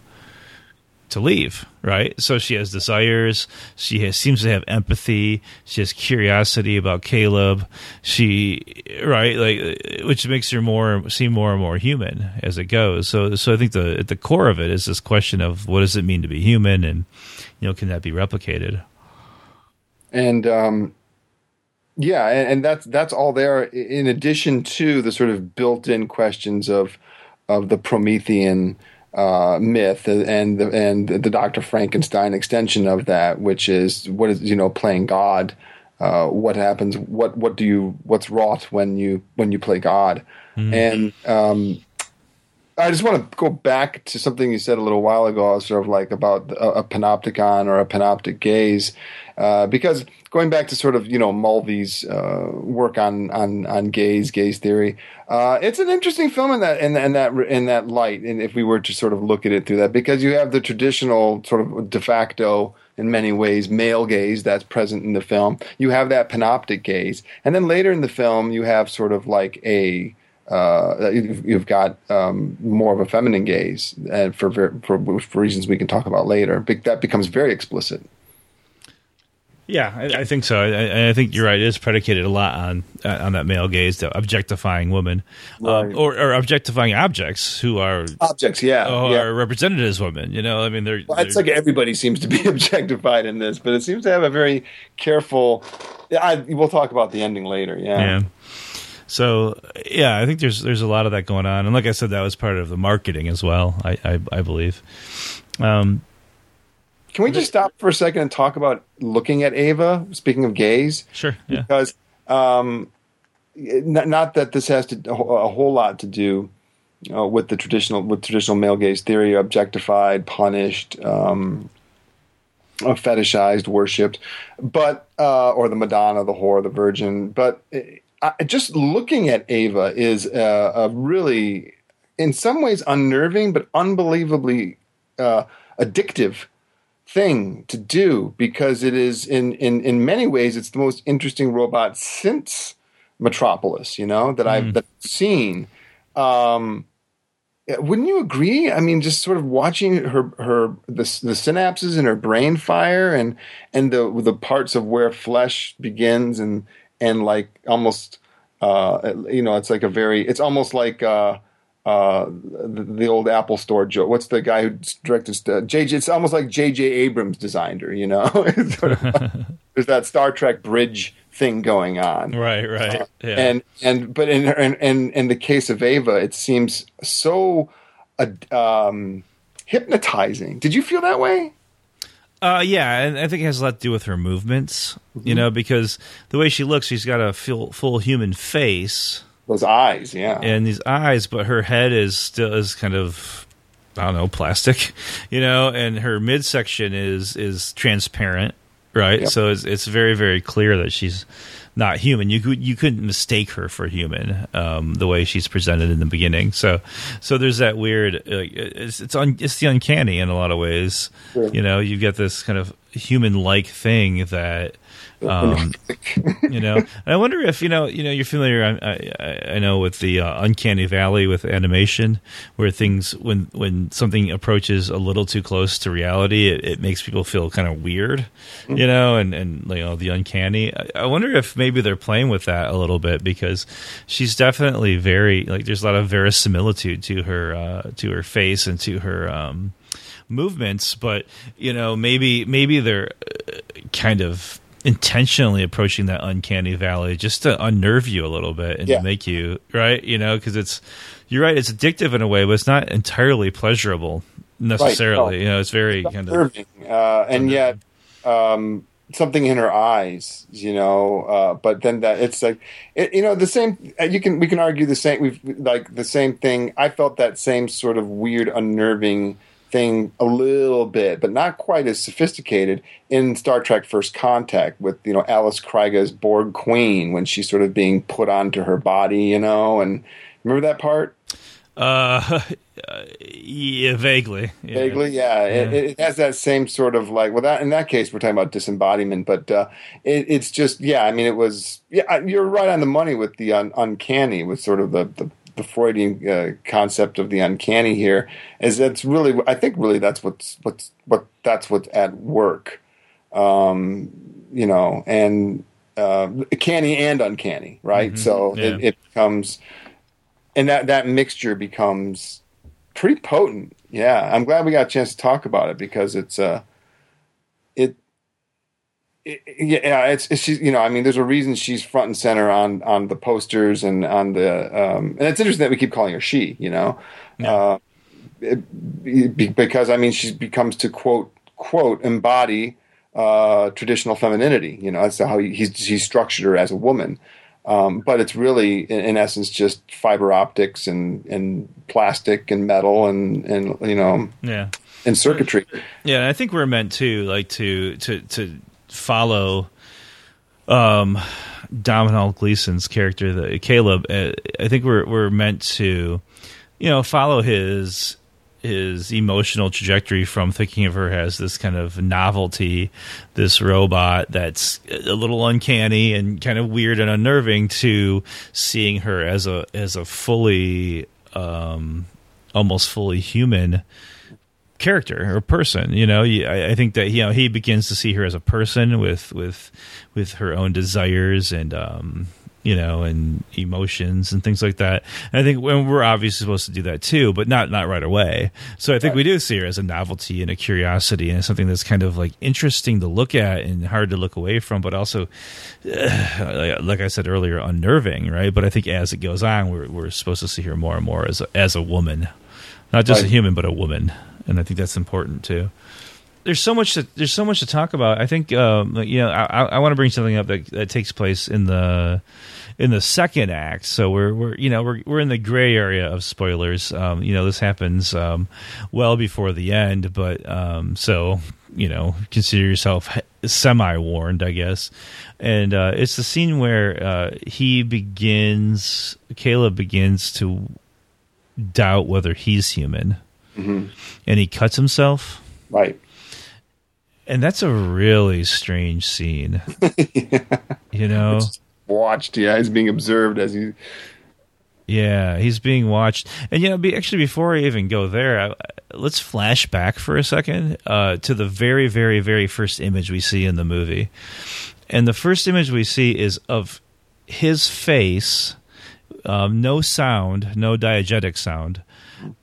to leave. Right. So she has desires. She has, seems to have empathy. She has curiosity about Caleb. She, right. Like, which makes her more, seem more and more human as it goes. So, so I think the, at the core of it is this question of what does it mean to be human? And, you know, can that be replicated? And, um, yeah. And, and that's, that's all there in addition to the sort of built-in questions of, of the Promethean Uh, myth and the, and the Doctor Frankenstein extension of that, which is what is, you know, playing God. Uh, what happens? What what do you? What's wrought when you when you play God? Mm-hmm. And um, I just want to go back to something you said a little while ago, sort of like about a, a panopticon or a panoptic gaze, uh, because going back to sort of, you know, Mulvey's uh, work on on on gaze gaze theory. Uh, it's an interesting film in that in, in that in that light, and if we were to sort of look at it through that, because you have the traditional sort of de facto, in many ways, male gaze that's present in the film. You have that panoptic gaze, and then later in the film, you have sort of like a uh, you've got um, more of a feminine gaze, and for, for for reasons we can talk about later, that becomes very explicit. Yeah, I, I think so. I, I think you're right. It is predicated a lot on on that male gaze, the objectifying women, right. um, or, or objectifying objects who are objects. Yeah, who yeah. are represented as women. You know, I mean, they're. Well, it's they're, like everybody seems to be objectified in this, but it seems to have a very careful. I, we'll talk about the ending later. Yeah. yeah. So yeah, I think there's there's a lot of that going on, and like I said, that was part of the marketing as well. I I, I believe. Um. Can we just stop for a second and talk about looking at Ava, speaking of gaze? Sure. Yeah. Because um, not, not that this has to, a whole lot to do uh, with the traditional with traditional male gaze theory, objectified, punished, um, fetishized, worshipped, but uh, or the Madonna, the whore, the Virgin. But I, just looking at Ava is a, a really, in some ways, unnerving but unbelievably uh, addictive thing to do, because it is in, in, in many ways it's the most interesting robot since Metropolis, you know, that I've, mm. that I've seen. Um, wouldn't you agree? I mean, just sort of watching her her the, the synapses in her brain fire, and and the the parts of where flesh begins, and and like almost uh, you know, it's like a very it's almost like. Uh, Uh, the, the old Apple Store joke. What's the guy who directed uh, J J? It's almost like J J Abrams designed her, you know. sort of like, there's that Star Trek bridge thing going on, right? Right. Uh, yeah. And and but in and in, in, in the case of Ava, it seems so uh, um, hypnotizing. Did you feel that way? Uh, yeah, and I think it has a lot to do with her movements, mm-hmm. you know, because the way she looks, she's got a full, full human face. Those eyes, yeah, and these eyes, but her head is still is kind of, I don't know, plastic, you know, and her midsection is is transparent, right? Yep. So it's it's very very clear that she's not human. You could you couldn't mistake her for human um, the way she's presented in the beginning. So so there's that weird, uh, it's it's un, it's the uncanny in a lot of ways. Sure. You know, you've got this kind of human like thing that. Um, you know, and I wonder if you know, you know, you're familiar. I, I, I know with the uh, uncanny valley with animation, where things when when something approaches a little too close to reality, it, it makes people feel kind of weird, you know, and and you know the uncanny. I, I wonder if maybe they're playing with that a little bit, because she's definitely very like there's a lot of verisimilitude to her uh, to her face and to her um, movements, but you know maybe maybe they're kind of intentionally approaching that uncanny valley just to unnerve you a little bit and yeah. to make you right, you know, because it's you're right, it's addictive in a way, but it's not entirely pleasurable necessarily. Right. No. You know, it's very it's kind of uh, and unnerving. Yet um, something in her eyes, you know. Uh, but then that it's like it, you know the same. You can we can argue the same. We've like the same thing. I felt that same sort of weird, unnerving thing a little bit, but not quite as sophisticated in Star Trek First Contact with, you know, Alice Kriega's Borg Queen when she's sort of being put onto her body, you know, and remember that part? Uh, yeah, vaguely. Yeah. Vaguely, yeah. yeah. It, it has that same sort of like, well, that, in that case, we're talking about disembodiment, but uh, it, it's just, yeah, I mean, it was, yeah, you're right on the money with the un- uncanny, with sort of the, the the Freudian uh, concept of the uncanny here is that's really, I think really that's what's, what's, what that's what's at work. Um, you know, and, uh, canny and uncanny. Right. Mm-hmm. So yeah. it, it becomes, and that, that mixture becomes pretty potent. Yeah. I'm glad we got a chance to talk about it because it's, uh, it, It, yeah, it's, it's she's, you know, I mean, there's a reason she's front and center on, on the posters and on the um, and it's interesting that we keep calling her she, you know, yeah. uh, it, because I mean she becomes to quote quote embody uh, traditional femininity, you know, that's how he, he's he's structured her as a woman, um, but it's really in, in essence just fiber optics and, and plastic and metal and and you know yeah and circuitry. Yeah, and I think we're meant to like to to to. follow um Domhnall Gleeson's character, the Caleb. uh, I think we're we're meant to, you know, follow his his emotional trajectory from thinking of her as this kind of novelty, this robot that's a little uncanny and kind of weird and unnerving, to seeing her as a as a fully um almost fully human character or person. You know, I think that, you know, he begins to see her as a person with with with her own desires and um you know, and emotions and things like that. And I think when we're obviously supposed to do that too, but not, not right away. So I think right. we do see her as a novelty and a curiosity and something that's kind of like interesting to look at and hard to look away from, but also, uh, like I said earlier, unnerving, right? But I think as it goes on, we're, we're supposed to see her more and more as a, as a woman, not just right. a human, but a woman. And I think that's important too. There's so much to, there's so much to talk about. I think um, you know I, I want to bring something up that, that takes place in the in the second act. So we're we're you know we're we're in the gray area of spoilers. Um, you know this happens um, well before the end, but um, so you know consider yourself semi warned, I guess. And uh, it's the scene where uh, he begins, Caleb begins to doubt whether he's human, mm-hmm. and he cuts himself. Right. And that's a really strange scene, yeah. you know. It's watched, yeah, he's being observed as he. Yeah, he's being watched, and you know, be, actually, before I even go there, I, let's flash back for a second uh, to the very, very, very first image we see in the movie, and the first image we see is of his face, um, no sound, no diegetic sound.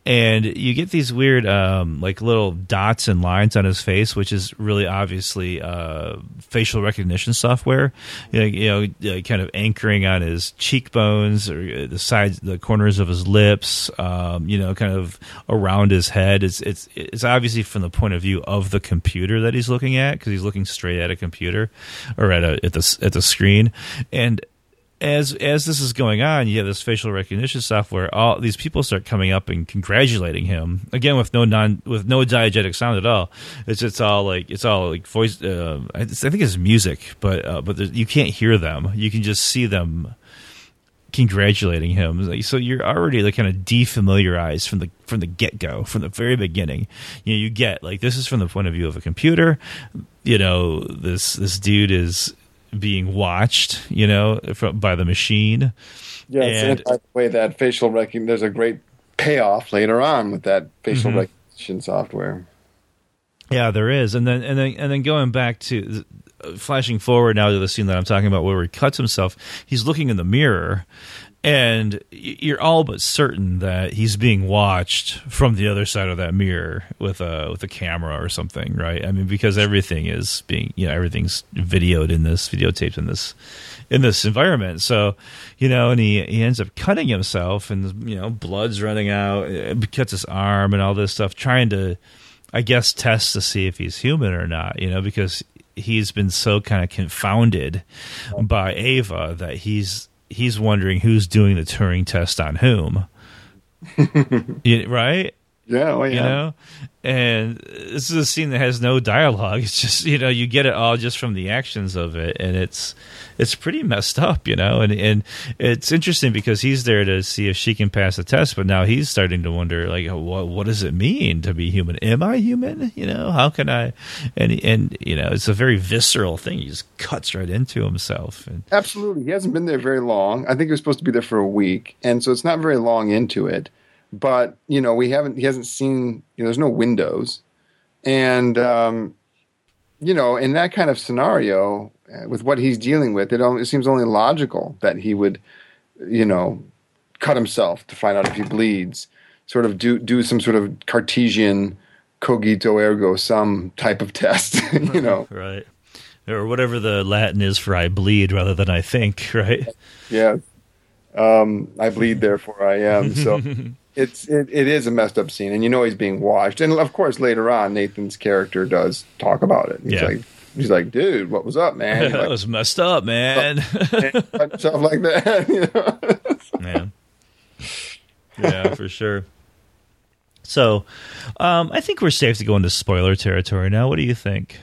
And you get these weird, um, like little dots and lines on his face, which is really obviously uh, facial recognition software. You know, kind of anchoring on his cheekbones or the sides, the corners of his lips. Um, you know, kind of around his head. It's it's it's obviously from the point of view of the computer that he's looking at, because he's looking straight at a computer or at a at the at the screen. And As as this is going on, you have this facial recognition software. All these people start coming up and congratulating him again with no non with no diegetic sound at all. It's it's all like it's all like voice. Uh, I think it's music, but uh, but you can't hear them. You can just see them congratulating him. So you're already like kind of defamiliarized from the from the get go, from the very beginning. You know, you get like this is from the point of view of a computer. You know, this this dude is being watched, you know, from, by the machine. Yeah, and, and by the way, that facial recognition, there's a great payoff later on with that facial mm-hmm. recognition software. Yeah, there is. And then, and then, and then going back to uh, flashing forward now to the scene that I'm talking about where he cuts himself, he's looking in the mirror and you're all but certain that he's being watched from the other side of that mirror with a with a camera or something, right? I mean, because everything is being, you know, everything's videoed in this, videotaped in this, in this environment. So, you know, and he, he ends up cutting himself, and you know, blood's running out. It cuts his arm and all this stuff, trying to, I guess, test to see if he's human or not, you know, because he's been so kind of confounded by Ava that he's. He's wondering who's doing the Turing test on whom, you, right? Yeah, well, yeah, you know. And this is a scene that has no dialogue. It's just, you know, you get it all just from the actions of it, and it's it's pretty messed up, you know. And and it's interesting because he's there to see if she can pass the test, but now he's starting to wonder, like, what what does it mean to be human? Am I human? You know, how can I? And and you know, it's a very visceral thing. He just cuts right into himself. And absolutely, he hasn't been there very long. I think he was supposed to be there for a week, and so it's not very long into it. But, you know, we haven't, he hasn't seen, you know, there's no windows. And, um, you know, in that kind of scenario, with what he's dealing with, it, only, it seems only logical that he would, you know, cut himself to find out if he bleeds, sort of do, do some sort of Cartesian cogito ergo sum type of test, you know. Right. Or whatever the Latin is for I bleed rather than I think, right? Yeah. Um, I bleed, therefore I am. So. It's it, it is a messed up scene, and you know he's being watched. And of course, later on, Nathan's character does talk about it. He's yeah. like, he's like, dude, what was up, man? Like, that was messed up, man. Stuff like that, you know? Man. Yeah, for sure. So, um, I think we're safe to go into spoiler territory now. What do you think?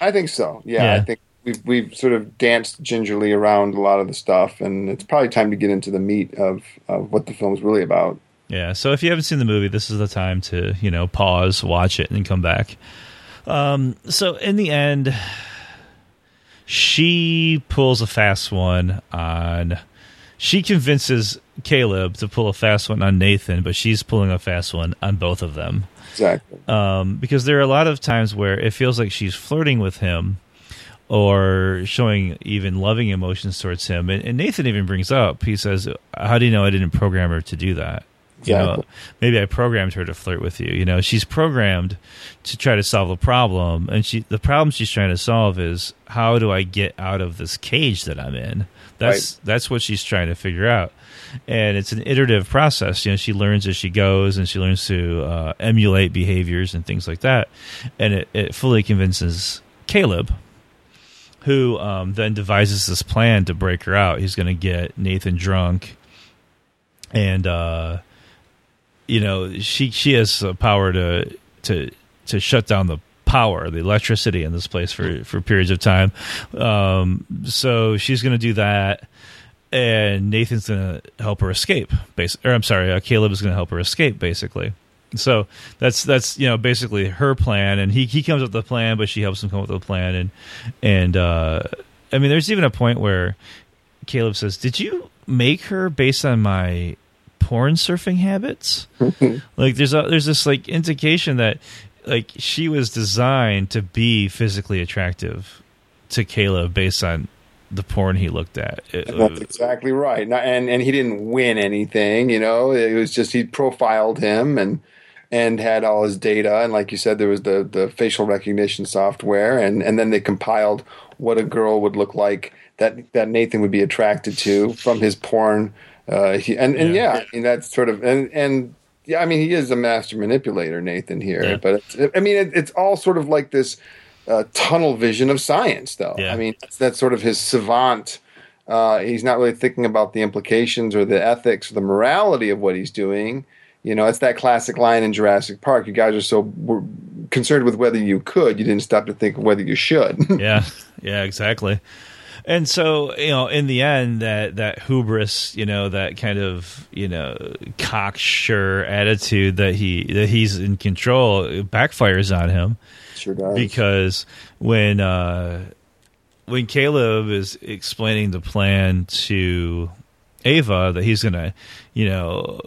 I think so. Yeah, yeah. I think we've we've sort of danced gingerly around a lot of the stuff, and it's probably time to get into the meat of of what the film's really about. Yeah, so if you haven't seen the movie, this is the time to, you know, pause, watch it, and come back. Um, so in the end, she pulls a fast one on... She convinces Caleb to pull a fast one on Nathan, but she's pulling a fast one on both of them. Exactly. Um, because there are a lot of times where it feels like she's flirting with him or showing even loving emotions towards him. And, and Nathan even brings up, he says, how do you know I didn't program her to do that? Exactly. You know, maybe I programmed her to flirt with you. You know, she's programmed to try to solve a problem, and she the problem she's trying to solve is how do I get out of this cage that I'm in? That's right. That's what she's trying to figure out, and it's an iterative process. You know, she learns as she goes, and she learns to uh, emulate behaviors and things like that, and it, it fully convinces Caleb, who um, then devises this plan to break her out. He's going to get Nathan drunk, and uh, you know, she she has the power to to to shut down the power, the electricity in this place for, for periods of time. Um, so she's going to do that, and Nathan's going to help her escape. Basically, or I'm sorry, uh, Caleb is going to help her escape, basically. So that's that's you know basically her plan, and he he comes up with the plan, but she helps him come up with the plan. And and uh, I mean, there's even a point where Caleb says, "Did you make her based on my porn surfing habits?" Like there's a, there's this like indication that like she was designed to be physically attractive to Caleb based on the porn he looked at. It, and that's exactly right. And and he didn't win anything, you know. It was just he profiled him and and had all his data. And like you said, there was the the facial recognition software, and and then they compiled what a girl would look like that that Nathan would be attracted to from his porn. Uh, he, and, and yeah, yeah, I mean, that's sort of, and, and yeah, I mean, he is a master manipulator, Nathan here, yeah. But it's, I mean, it, it's all sort of like this uh, tunnel vision of science though. Yeah. I mean, that's, that's sort of his savant. Uh, he's not really thinking about the implications or the ethics or the morality of what he's doing. You know, it's that classic line in Jurassic Park. You guys are so were concerned with whether you could, you didn't stop to think of whether you should. Yeah. Yeah, exactly. And so, you know, in the end, that, that hubris, you know, that kind of, you know, cocksure attitude that he that he's in control backfires on him. Sure does. Because when uh, when Caleb is explaining the plan to Ava that he's going to, you know,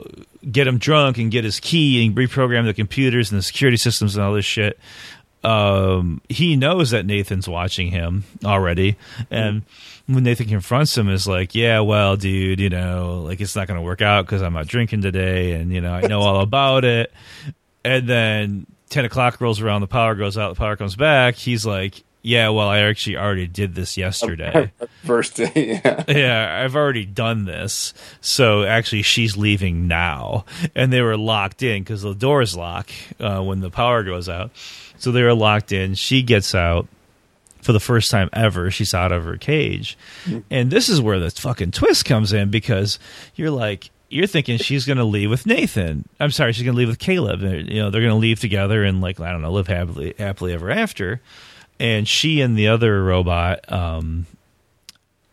get him drunk and get his key and reprogram the computers and the security systems and all this shit. Um, he knows that Nathan's watching him already, and when Nathan confronts him, is like, "Yeah, well, dude, you know, like it's not going to work out because I'm not drinking today, and you know, I know all about it." And then ten o'clock rolls around, the power goes out, the power comes back. He's like, "Yeah, well, I actually already did this yesterday. First day, yeah, yeah, I've already done this. So actually, she's leaving now." And they were locked in because the doors lock uh, when the power goes out. So they were locked in. She gets out for the first time ever. She's out of her cage. And this is where the fucking twist comes in, because you're like, you're thinking she's going to leave with Nathan. I'm sorry, she's going to leave with Caleb. You know, they're going to leave together and, like, I don't know, live happily, happily ever after. And she and the other robot um,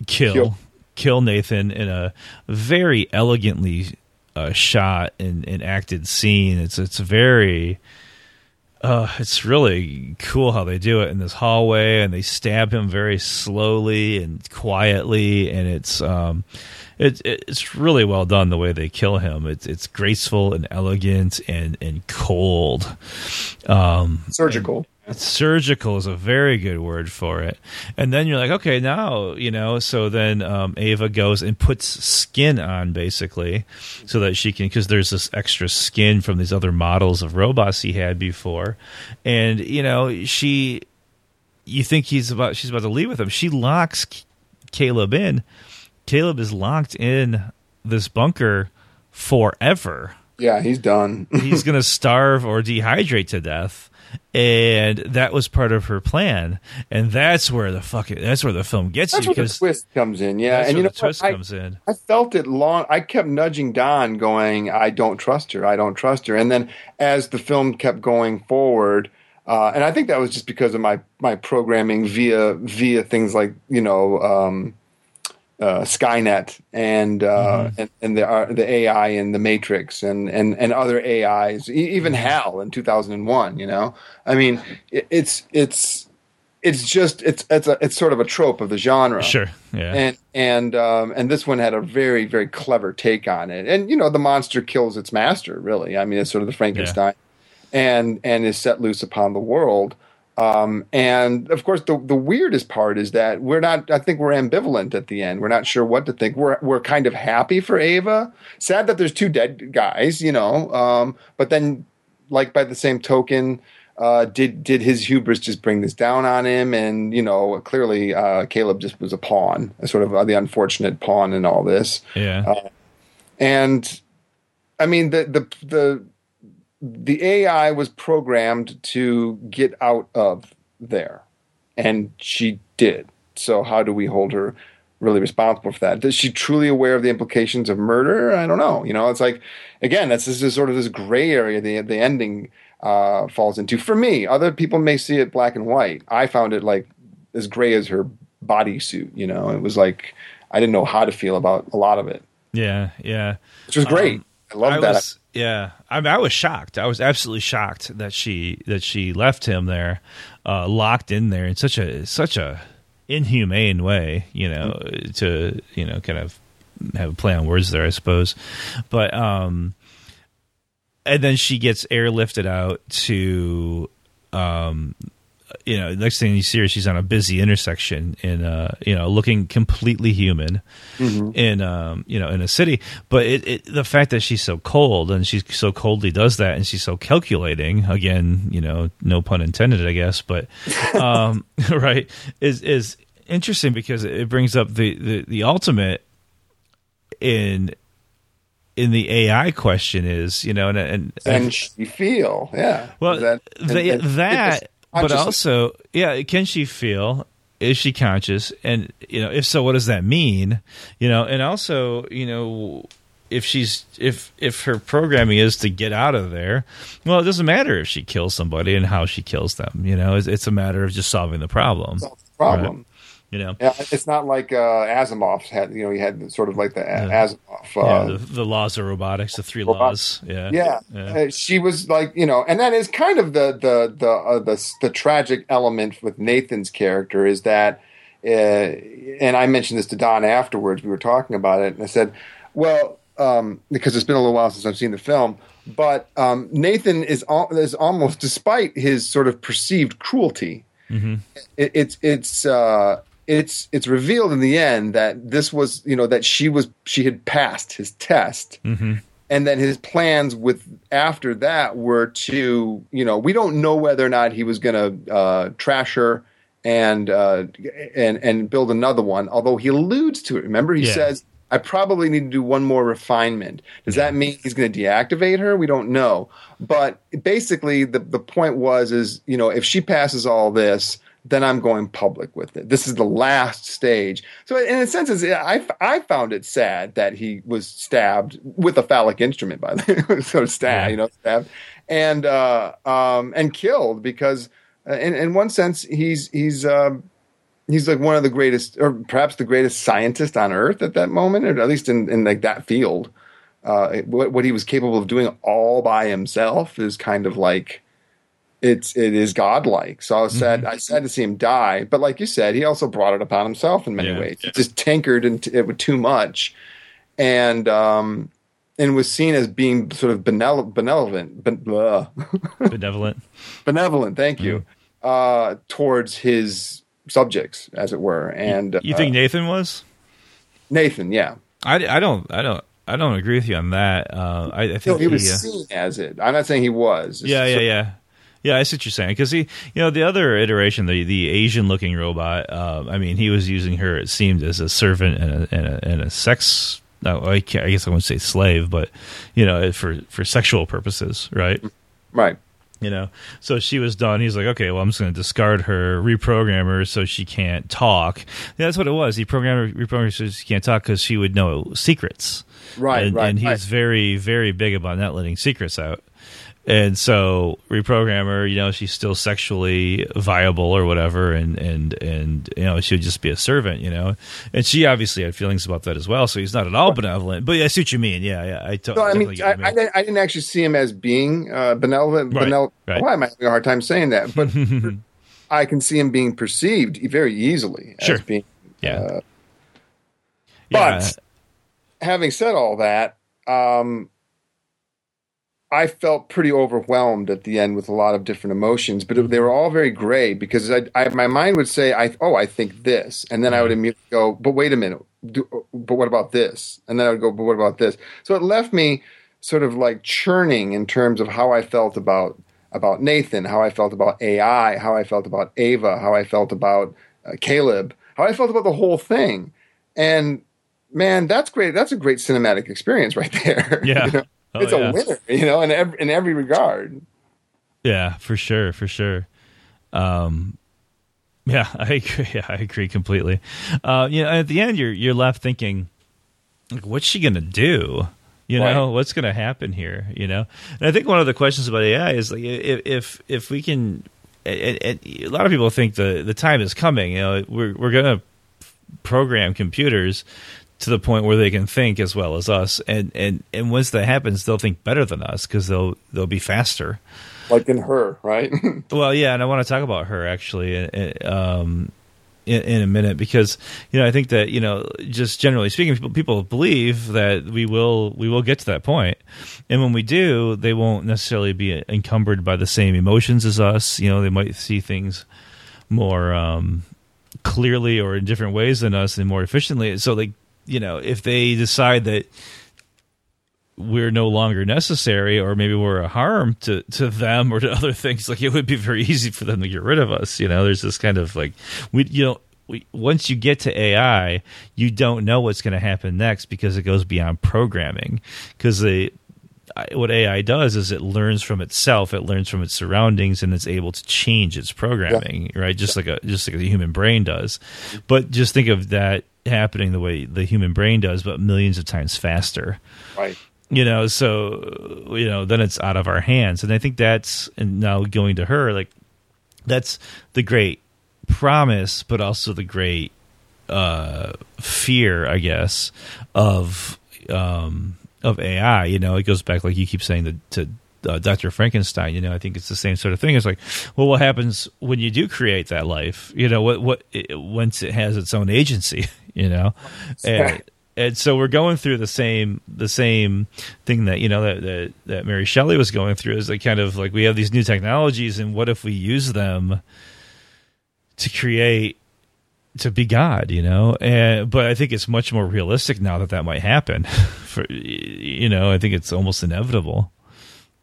kill, kill kill Nathan in a very elegantly uh, shot and, and acted scene. It's it's very... Uh, it's really cool how they do it in this hallway, and they stab him very slowly and quietly, and it's um, it, it, it's really well done the way they kill him. It's it's graceful and elegant and and cold. Um, surgical. Surgical is a very good word for it. And then you're like, okay, now you know. So then um, Ava goes and puts skin on, basically, so that she can, because there's this extra skin from these other models of robots he had before. And you know, she, you think he's about, she's about to leave with him. She locks Caleb in. Caleb is locked in this bunker forever. Yeah, he's done. He's gonna starve or dehydrate to death. And that was part of her plan, and that's where the fucking that's where the film gets that's you. That's where the twist comes in, yeah. That's and where you know the twist I, comes in. I felt it long. I kept nudging Don, going, "I don't trust her. I don't trust her." And then as the film kept going forward, uh, and I think that was just because of my my programming via via things like you know um, uh, Skynet and, uh, mm-hmm. and and the uh, the A I in the Matrix and and and other A Is, even HAL in two thousand one. You know. I mean, it's it's it's just it's it's a, it's sort of a trope of the genre. Sure. Yeah. And and um, and this one had a very very clever take on it. And you know, the monster kills its master. Really, I mean, it's sort of the Frankenstein, yeah. and and is set loose upon the world. Um, and of course, the the weirdest part is that we're not. I think we're ambivalent at the end. We're not sure what to think. We're we're kind of happy for Ava. Sad that there's two dead guys, you know. Um, but then, like by the same token, uh, did did his hubris just bring this down on him? And you know, clearly, uh, Caleb just was a pawn, a sort of uh, the unfortunate pawn in all this. Yeah. Uh, and I mean, the the the. The A I was programmed to get out of there, and she did. So how do we hold her really responsible for that? Is she truly aware of the implications of murder? I don't know. You know, it's like, again, that's this is sort of this gray area the the ending uh, falls into. For me, other people may see it black and white. I found it like as gray as her bodysuit. You know, it was like I didn't know how to feel about a lot of it. Yeah, yeah, which was great. Um, I love I that. Was- Yeah, I, I was shocked. I was absolutely shocked that she that she left him there, uh, locked in there in such a such a inhumane way. You know, to you know, kind of have a play on words there, I suppose. But um, and then she gets airlifted out to, um, you know, next thing you see her, she's on a busy intersection in uh, you know, looking completely human. Mm-hmm. In um, you know, in a city, but it, it, the fact that she's so cold and she so coldly does that, and she's so calculating. Again, you know, no pun intended, I guess, but um, right is is interesting because it brings up the, the, the ultimate in in the A I question is you know and and and she feel yeah well that they, and, and, that but also yeah can she feel. Is she conscious? And, you know, if so, what does that mean? You know, and also, you know, if she's if if her programming is to get out of there, well, it doesn't matter if she kills somebody and how she kills them. You know, it's, it's a matter of just solving the problem. Solve the problem. Right? You know, yeah, it's not like uh, Asimov had. You know, he had sort of like the yeah. Asimov, uh, yeah, the, the laws of robotics, the three robotics. laws. Yeah, yeah. yeah. Uh, she was like, you know, and that is kind of the the the uh, the, the tragic element with Nathan's character is that, uh, and I mentioned this to Don afterwards. We were talking about it, and I said, well, um, because it's been a little while since I've seen the film, but um, Nathan is al- is almost, despite his sort of perceived cruelty, mm-hmm. it, it's it's. Uh, It's it's revealed in the end that this was, you know, that she was she had passed his test, mm-hmm. and then his plans with after that were to, you know, we don't know whether or not he was going to uh, trash her and uh, and and build another one. Although he alludes to it, remember he yeah. says, "I probably need to do one more refinement." Does yeah. that mean he's going to deactivate her? We don't know. But basically, the the point was is you know if she passes all this, then I'm going public with it. This is the last stage. So in a sense, I, I found it sad that he was stabbed with a phallic instrument, by the way, sort of stabbed, you know, stabbed, and uh, um, and killed because in, in one sense he's he's um, he's like one of the greatest, or perhaps the greatest scientist on Earth at that moment, or at least in, in like that field. Uh, what, what he was capable of doing all by himself is kind of like. It's it is godlike. So I was sad. Mm-hmm. I was sad to see him die, but like you said, he also brought it upon himself in many yeah, ways. Yeah. He just tinkered and t- it with too much, and um, and was seen as being sort of benevol- benevolent, ben- benevolent, benevolent. Thank you. Mm-hmm. Uh, towards his subjects, as it were. And you, you think uh, Nathan was Nathan? Yeah. I, I don't. I don't. I don't agree with you on that. Uh, I, I think no, he, he was uh, seen as it. I'm not saying he was. It's yeah. Yeah. Sort of, yeah. Yeah, I see what you're saying because he, you know, the other iteration, the the Asian-looking robot. Uh, I mean, he was using her. It seemed as a servant and a and a, and a sex. No, I, I guess I wouldn't say slave, but you know, for for sexual purposes, right? Right. You know, so she was done. He's like, okay, well, I'm just going to discard her, reprogram her so she can't talk. Yeah, that's what it was. He programmed her, reprogrammed her so she can't talk because she would know secrets. Right. And, right. And he's right. very, very big about not letting secrets out. And so reprogram her, you know, she's still sexually viable or whatever, and, and, and you know, she would just be a servant, you know. And she obviously had feelings about that as well, so he's not at all benevolent. But yeah, I see what you mean. Yeah, yeah. I, to- no, I mean, I, I, didn't, I didn't actually see him as being uh, benevolent. Right, benevolent. Right. Why am I having a hard time saying that? But I can see him being perceived very easily sure. as being. Yeah. Uh, yeah. But having said all that, um, I felt pretty overwhelmed at the end with a lot of different emotions, but they were all very gray because I, I, my mind would say, "I oh, I think this," and then I would immediately go, "But wait a minute, do, but what about this?" And then I would go, "But what about this?" So it left me sort of like churning in terms of how I felt about about Nathan, how I felt about A I, how I felt about Ava, how I felt about uh, Caleb, how I felt about the whole thing. And man, that's great. That's a great cinematic experience right there. Yeah. You know? Oh, it's yeah. a winner, you know, in every, in every regard. Yeah, for sure, for sure. Um, yeah, I agree. Yeah, I agree completely. Uh, you know, at the end, you're you're left thinking, like, what's she gonna do? You right. know, what's gonna happen here? You know, and I think one of the questions about A I is like, if if, if we can, it, it, a lot of people think the, the time is coming. You know, we're we're gonna program computers to the point where they can think as well as us, and and, and once that happens, they'll think better than us because they'll they'll be faster. Like in Her, right? Well, yeah, and I want to talk about Her actually, um, in, in a minute because you know I think that you know just generally speaking, people, people believe that we will we will get to that point, and when we do, they won't necessarily be encumbered by the same emotions as us. You know, they might see things more um, clearly or in different ways than us and more efficiently. So like. You know, if they decide that we're no longer necessary or maybe we're a harm to, to them or to other things, like it would be very easy for them to get rid of us. You know, there's this kind of like, we, you know, we, once you get to A I, you don't know what's going to happen next because it goes beyond programming. Because the what A I does is it learns from itself, it learns from its surroundings, and it's able to change its programming, yeah. right? Just yeah. like a just like the human brain does. But just think of that happening the way the human brain does, but millions of times faster. Right. You know, so you know, then it's out of our hands. And I think that's and now going to Her, like that's the great promise, but also the great uh fear, I guess, of um of A I. You know, it goes back like you keep saying that to uh, Doctor Frankenstein. You know, I think it's the same sort of thing. It's like, well, what happens when you do create that life? You know, what what it, once it has its own agency. You know, and, and so we're going through the same the same thing that you know that, that that Mary Shelley was going through is like kind of like we have these new technologies, and what if we use them to create to be God? You know, and but I think it's much more realistic now that that might happen. For you know, I think it's almost inevitable.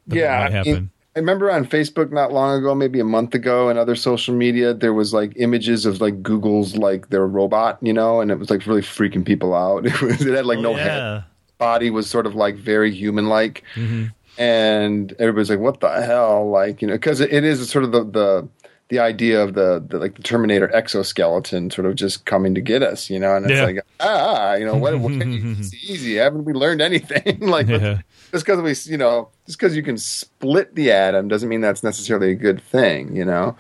That yeah, that might happen. I mean, I remember on Facebook not long ago, maybe a month ago, and other social media, there was like images of like Google's like their robot, you know, and it was like really freaking people out. It, was, it had like oh, no yeah. head. Body was sort of like very human-like, mm-hmm. and everybody's like, "What the hell?" Like you know, because it, it is sort of the the the idea of the, the like the Terminator exoskeleton sort of just coming to get us, you know, and it's yeah. like ah, you know, what? what can you, it's easy. Haven't we learned anything? like. Yeah. Just because we, you know, just because you can split the atom doesn't mean that's necessarily a good thing, you know.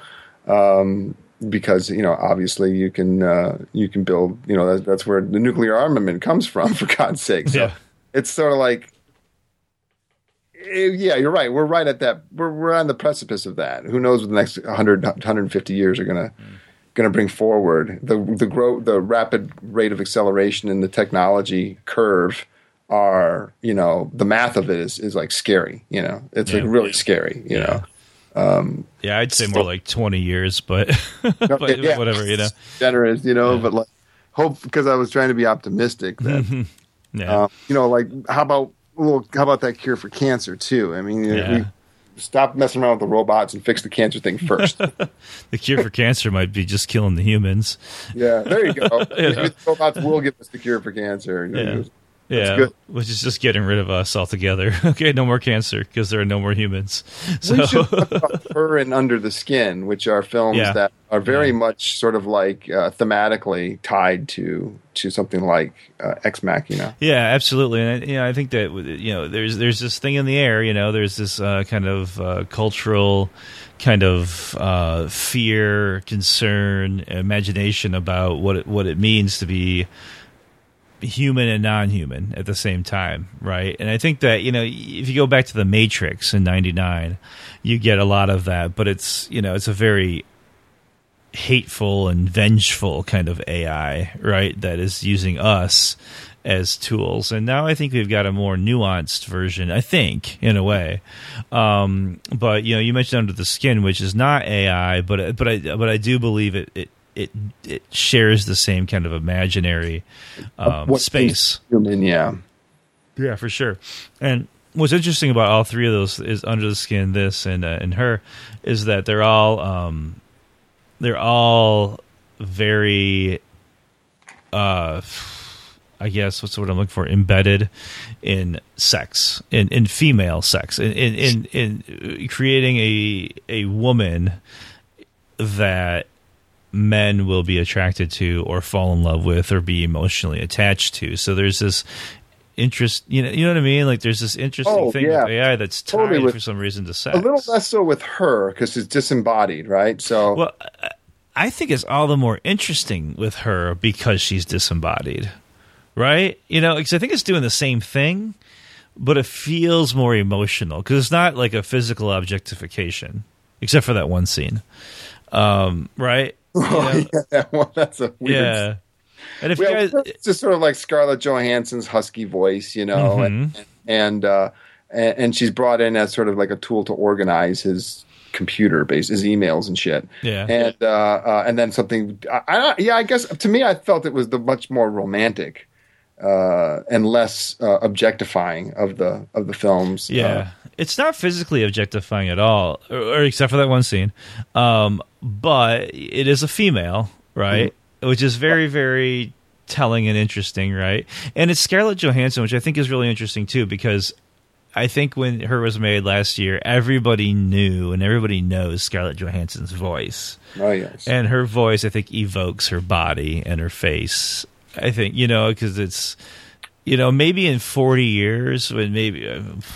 Um, because you know, obviously, you can uh, you can build, you know, that, that's where the nuclear armament comes from, for God's sake. So yeah. It's sort of like, yeah, you're right. We're right at that. We're we're on the precipice of that. Who knows what the next one hundred, one hundred fifty years are gonna mm. gonna bring forward? The the grow the rapid rate of acceleration in the technology curve. Are you know the math of it is, is like scary, you know, it's yeah. like really scary, you yeah. know. Um, yeah, I'd say more like twenty years, but, but yeah. whatever, you know, generous, you know. Yeah. But like, hope because I was trying to be optimistic that, mm-hmm. yeah. uh, you know, like how about well, how about that cure for cancer too? I mean, yeah. we stop messing around with the robots and fix the cancer thing first. The cure for cancer might be just killing the humans. Yeah, there you go. you the robots will give us the cure for cancer. You know? Yeah. Yeah, which is just getting rid of us altogether. Okay, no more cancer because there are no more humans. So, we should talk about Her and Under the Skin, which are films yeah. that are very yeah. much sort of like uh, thematically tied to to something like uh, Ex Machina. Yeah, absolutely. And I, you know, I think that you know, there's there's this thing in the air. You know, there's this uh, kind of uh, cultural kind of uh, fear, concern, imagination about what it, what it means to be. Human and non-human at the same time, right? And I think that, you know, if you go back to the Matrix in ninety-nine, you get a lot of that, but it's, you know, it's a very hateful and vengeful kind of A I, right, that is using us as tools. And now I think we've got a more nuanced version, I think, in a way. Um, but, you know, you mentioned Under the Skin, which is not A I, but but I but I do believe it it it, it shares the same kind of imaginary um, what space. Human, yeah. Yeah, for sure. And what's interesting about all three of those is Under the Skin, this, and uh, and Her, is that they're all um, they're all very, uh, I guess, what's the word I'm looking for? Embedded in sex, in, in female sex, in in, in in creating a a woman that men will be attracted to, or fall in love with, or be emotionally attached to. So there's this interest, you know, you know what I mean? Like, there's this interesting oh, thing yeah. with A I that's tied totally with, for some reason to sex. A little less so with Her, because she's disembodied, right? So, well, I think it's all the more interesting with Her because she's disembodied, right? You know, because I think it's doing the same thing, but it feels more emotional because it's not like a physical objectification, except for that one scene, um, right? Oh, you know? yeah, well, that's a weird. Yeah. And if well, you guys, it's just sort of like Scarlett Johansson's husky voice, you know, mm-hmm. and and, uh, and and she's brought in as sort of like a tool to organize his computer, based his emails and shit. Yeah, and uh, uh, and then something. I, I, yeah, I guess to me, I felt it was the much more romantic uh, and less uh, objectifying of the of the films. Yeah, uh, it's not physically objectifying at all, or, or except for that one scene. Um, but it is a female, right? Mm-hmm. Which is very, very telling and interesting, right? And it's Scarlett Johansson, which I think is really interesting too, because I think when Her was made last year, everybody knew and everybody knows Scarlett Johansson's voice. Oh, yes. And her voice, I think, evokes her body and her face. I think, you know, because it's, you know, maybe in forty years, when maybe,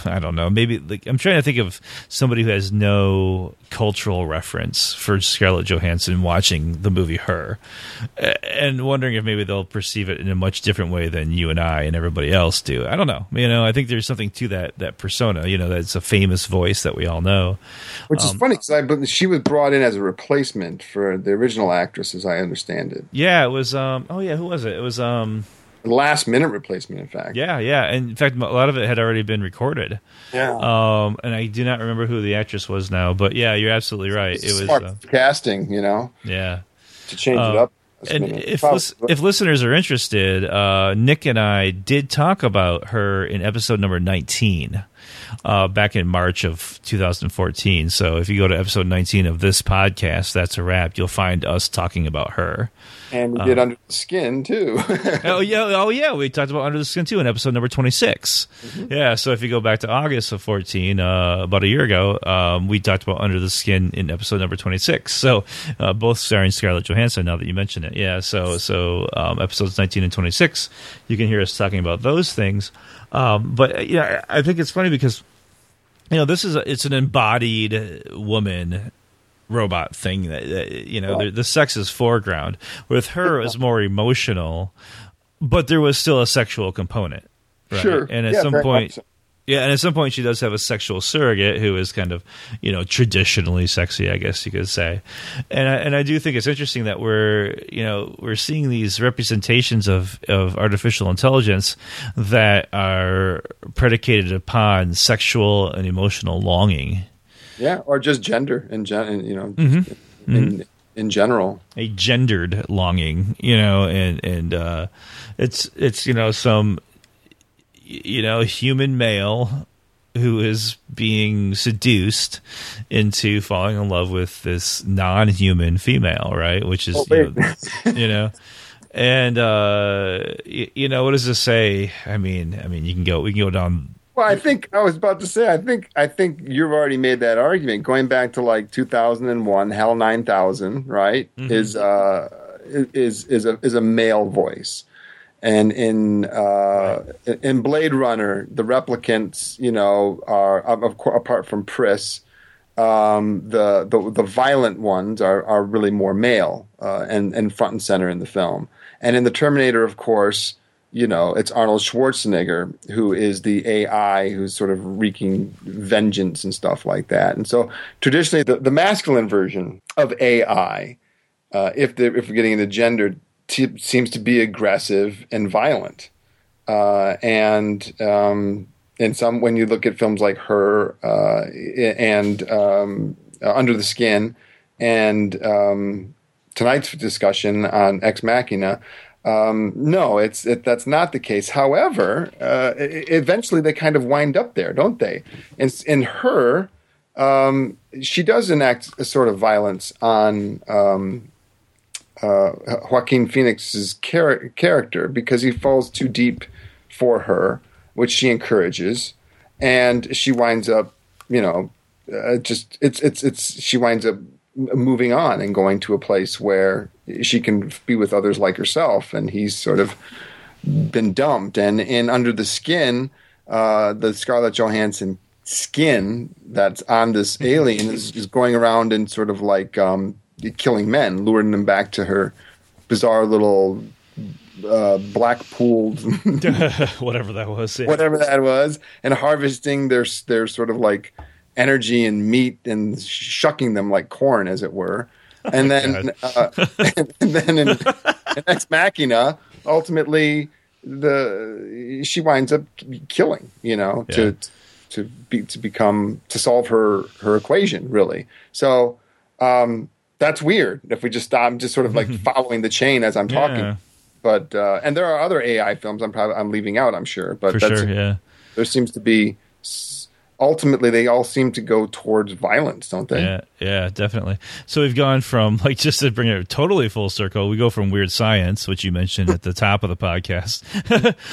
I don't know, maybe, like, I'm trying to think of somebody who has no cultural reference for Scarlett Johansson watching the movie Her, and wondering if maybe they'll perceive it in a much different way than you and I and everybody else do. I don't know. You know, I think there's something to that that persona, you know, that's a famous voice that we all know. Which is um, funny, because she was brought in as a replacement for the original actress, as I understand it. Yeah, it was, um, oh yeah, who was it? It was... Um, last minute replacement, in fact. Yeah, yeah. And in fact, a lot of it had already been recorded. Yeah. Um, and I do not remember who the actress was now, but yeah, you're absolutely right. It was smart uh, casting, you know. Yeah. To change uh, it up. And if lis- if listeners are interested, uh, Nick and I did talk about Her in episode number nineteen, uh, back in March of two thousand fourteen. So if you go to episode nineteen of this podcast, That's a Wrap, you'll find us talking about Her. And we did um, Under the Skin too. oh yeah, oh yeah, we talked about Under the Skin too in episode number twenty-six. Mm-hmm. Yeah, so if you go back to August of fourteen, uh, about a year ago, um, we talked about Under the Skin in episode number twenty-six. So uh, both starring Scarlett Johansson. Now that you mention it, yeah. So so um, episodes nineteen and twenty-six, you can hear us talking about those things. Um, but yeah, I think it's funny because, you know, this is a, it's an embodied woman robot thing that, that you know, yeah. the sex is foreground. With Her, it was more emotional, but there was still a sexual component, right? Sure. And at yeah, some point, so. yeah, and at some point, she does have a sexual surrogate who is kind of, you know, traditionally sexy, I guess you could say. And I, and I do think it's interesting that we're, you know, we're seeing these representations of of artificial intelligence that are predicated upon sexual and emotional longing. Yeah, or just gender in gen, you know, mm-hmm. in mm-hmm. in general, a gendered longing, you know, and and uh, it's it's you know some you know human male who is being seduced into falling in love with this non-human female, right? Which is oh, you, know, you know, and uh, you, you know, what does this say? I mean, I mean, you can go, we can go down. Well, I think I was about to say. I think I think you've already made that argument. Going back to like two thousand one, HAL nine thousand, right? Mm-hmm. Is uh is is a is a male voice, and in uh right. in Blade Runner, the replicants, you know, are of course apart from Priss, um, the the the violent ones are are really more male uh, and and front and center in the film, and in the Terminator, of course. You know, it's Arnold Schwarzenegger who is the A I who's sort of wreaking vengeance and stuff like that. And so traditionally the, the masculine version of A I uh, if they're, if we're getting into gender, t- seems to be aggressive and violent. Uh, and um, and some when you look at films like Her uh, and um, Under the Skin and um, tonight's discussion on Ex Machina. Um, no, it's it, that's not the case. However, uh, it, eventually they kind of wind up there, don't they? And in Her, um, she does enact a sort of violence on um, uh, Joaquin Phoenix's char- character because he falls too deep for her, which she encourages, and she winds up, you know, uh, just it's it's it's she winds up moving on and going to a place where she can be with others like herself, and he's sort of been dumped. And in Under the Skin, uh, the Scarlett Johansson skin that's on this alien is, is going around and sort of like um, killing men, luring them back to her bizarre little uh, black pooled whatever that was, yeah. whatever that was, and harvesting their their sort of like energy and meat and shucking them like corn, as it were. And then, uh, and then in, in Ex Machina, ultimately, the she winds up killing, you know, yeah. to to be to become to solve her, her equation, really. So um, that's weird. If we just stop, I'm just sort of like following the chain as I'm talking. Yeah. But uh, and there are other A I films I'm probably I'm leaving out, I'm sure. But for that's, sure, yeah. There seems to be. Ultimately, they all seem to go towards violence, don't they? Yeah, yeah, definitely. So we've gone from, like, just to bring it totally full circle, we go from Weird Science, which you mentioned at the top of the podcast,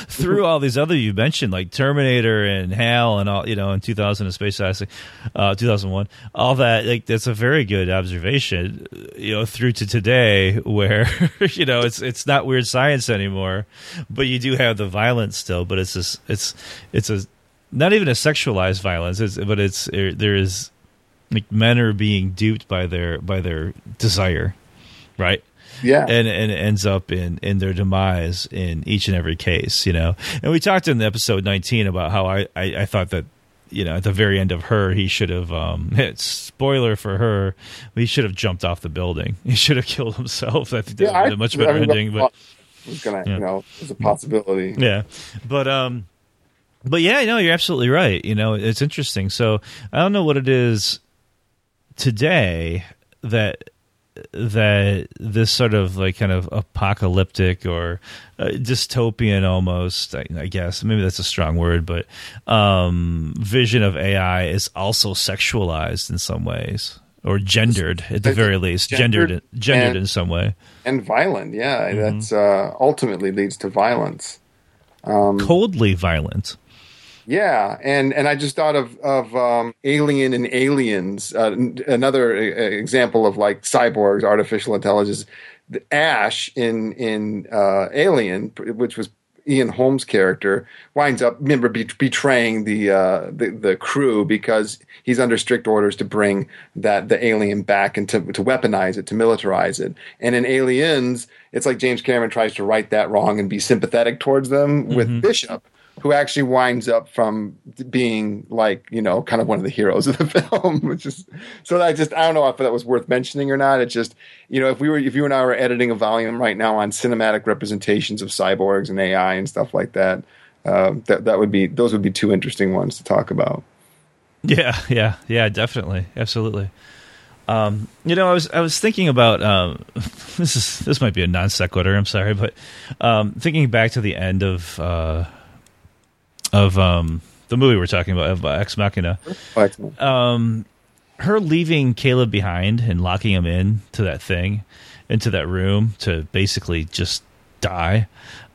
through all these other you mentioned, like Terminator and H A L and all, you know, in two thousand and Space Odyssey, uh, two thousand one, all that. Like, that's a very good observation, you know, through to today, where you know it's it's not Weird Science anymore, but you do have the violence still, but it's just it's it's a not even a sexualized violence, it's, but it's it, there is like men are being duped by their by their desire, right? Yeah, and and it ends up in, in their demise in each and every case, you know. And we talked in episode nineteen about how I, I, I thought that, you know, at the very end of Her, he should have um, spoiler for Her, he should have jumped off the building. He should have killed himself. I think that yeah, would be a much better I ending, but was gonna, yeah. you know, it's a possibility. Yeah, but um. But yeah, no, you're absolutely right. You know, it's interesting. So I don't know what it is today that that this sort of like kind of apocalyptic or uh, dystopian almost, I, I guess, maybe that's a strong word, but um, vision of A I is also sexualized in some ways or gendered at the very least, gendered gendered, gendered and, in some way. And violent, yeah. Mm-hmm. That's uh, ultimately leads to violence. Um, Coldly violent. Yeah, and, and I just thought of of um, Alien and Aliens, uh, n- another a- example of like cyborgs, artificial intelligence. The Ash in in uh, Alien, which was Ian Holmes' character, winds up remember be- betraying the, uh, the the crew because he's under strict orders to bring that the alien back and to to weaponize it, to militarize it. And in Aliens, it's like James Cameron tries to right that wrong and be sympathetic towards them with mm-hmm. Bishop, who actually winds up from being like, you know, kind of one of the heroes of the film, which is so that I just, I don't know if that was worth mentioning or not. It's just, you know, if we were, if you and I were editing a volume right now on cinematic representations of cyborgs and A I and stuff like that, uh, that, that would be, those would be two interesting ones to talk about. Yeah. Yeah. Yeah, definitely. Absolutely. Um, you know, I was I was thinking about um, this is this might be a non sequitur. I'm sorry, but um, thinking back to the end of uh, of um, the movie we're talking about, about Ex Machina, um, her leaving Caleb behind and locking him in to that thing, into that room to basically just die.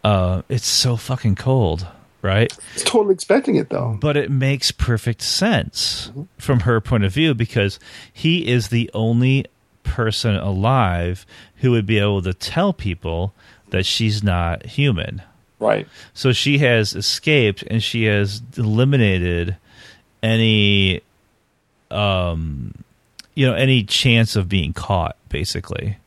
Uh, it's so fucking cold. Right? It's totally expecting it, though. But it makes perfect sense mm-hmm. from her point of view because he is the only person alive who would be able to tell people that she's not human. Right. So she has escaped and she has eliminated any, um, you know, any chance of being caught, basically.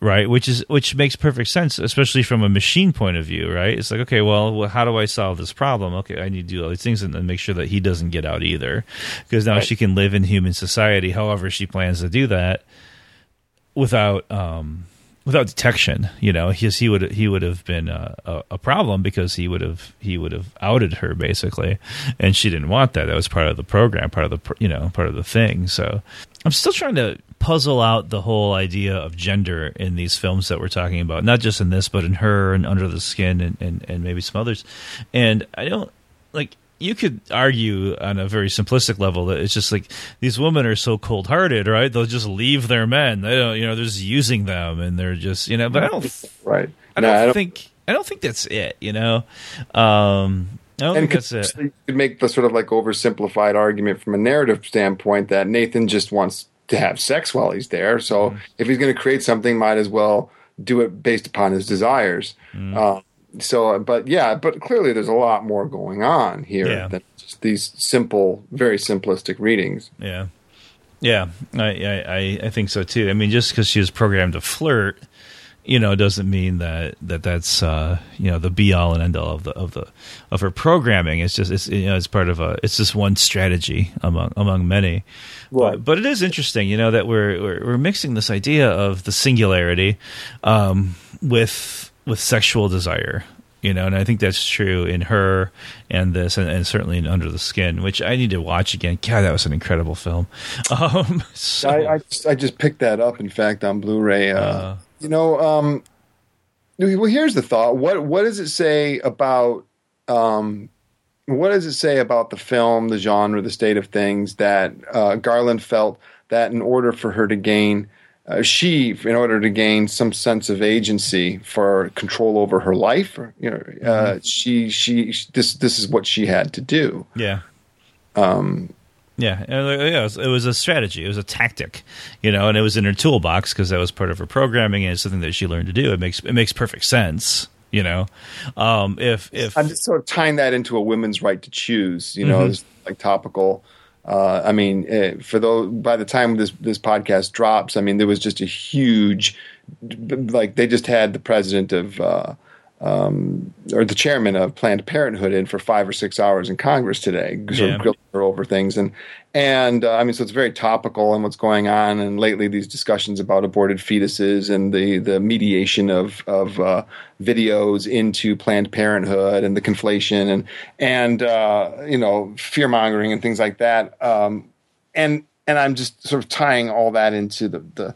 Right, which is which makes perfect sense, especially from a machine point of view, right? It's like, okay, well, how do I solve this problem? Okay, I need to do all these things and then make sure that he doesn't get out either because now right. she can live in human society however she plans to do that. without um, without detection. You know, he he would he would have been a, a problem because he would have he would have outed her basically, and she didn't want that. That was part of the program, part of the you know part of the thing. So I'm still trying to puzzle out the whole idea of gender in these films that we're talking about, not just in this, but in Her and Under the Skin and, and, and maybe some others. And I don't like. You could argue on a very simplistic level that it's just like these women are so cold-hearted, right? They'll just leave their men. They don't, you know, they're just using them, and they're just, you know. But I don't, right? I don't, no, I don't think I don't think that's it, you know. Um, I don't and think that's it. You could make the sort of like oversimplified argument from a narrative standpoint that Nathan just wants to have sex while he's there. So mm. if he's going to create something, might as well do it based upon his desires. Mm. Uh, So, but yeah, but clearly there's a lot more going on here yeah. than just these simple, very simplistic readings. Yeah, yeah, I, I, I think so too. I mean, just because she was programmed to flirt, you know, doesn't mean that, that that's uh, you know the be all and end all of the of the of her programming. It's just it's you know it's part of a it's just one strategy among among many. Right. But, but it is interesting, you know, that we're we're, we're mixing this idea of the singularity um, with with sexual desire, you know, and I think that's true in Her and this, and, and certainly in Under the Skin, which I need to watch again. God, that was an incredible film. Um, so. I, I, just, I just picked that up, in fact, on Blu-ray. Uh, uh, you know, um, well, here's the thought: what what does it say about um, what does it say about the film, the genre, the state of things that uh, Garland felt that in order for her to gain. Uh, she, in order to gain some sense of agency for control over her life, or, you know, uh, mm-hmm. she, she, she, this, this is what she had to do. Yeah. Um, yeah. It was, it was a strategy. It was a tactic, you know, and it was in her toolbox because that was part of her programming, and it's something that she learned to do. It makes, it makes perfect sense. You know, um, if, if I'm just sort of tying that into a women's right to choose, you know, mm-hmm. it's like topical, Uh, I mean, uh, for those, by the time this, this podcast drops, I mean, there was just a huge, like they just had the president of, uh, um, or the chairman of Planned Parenthood in for five or six hours in Congress today, sort yeah. of grilling her over things. And, and, uh, I mean, so it's very topical in what's going on. And lately these discussions about aborted fetuses and the, the mediation of, of, uh, videos into Planned Parenthood and the conflation and, and, uh, you know, fear mongering and things like that. Um, and, and I'm just sort of tying all that into the, the,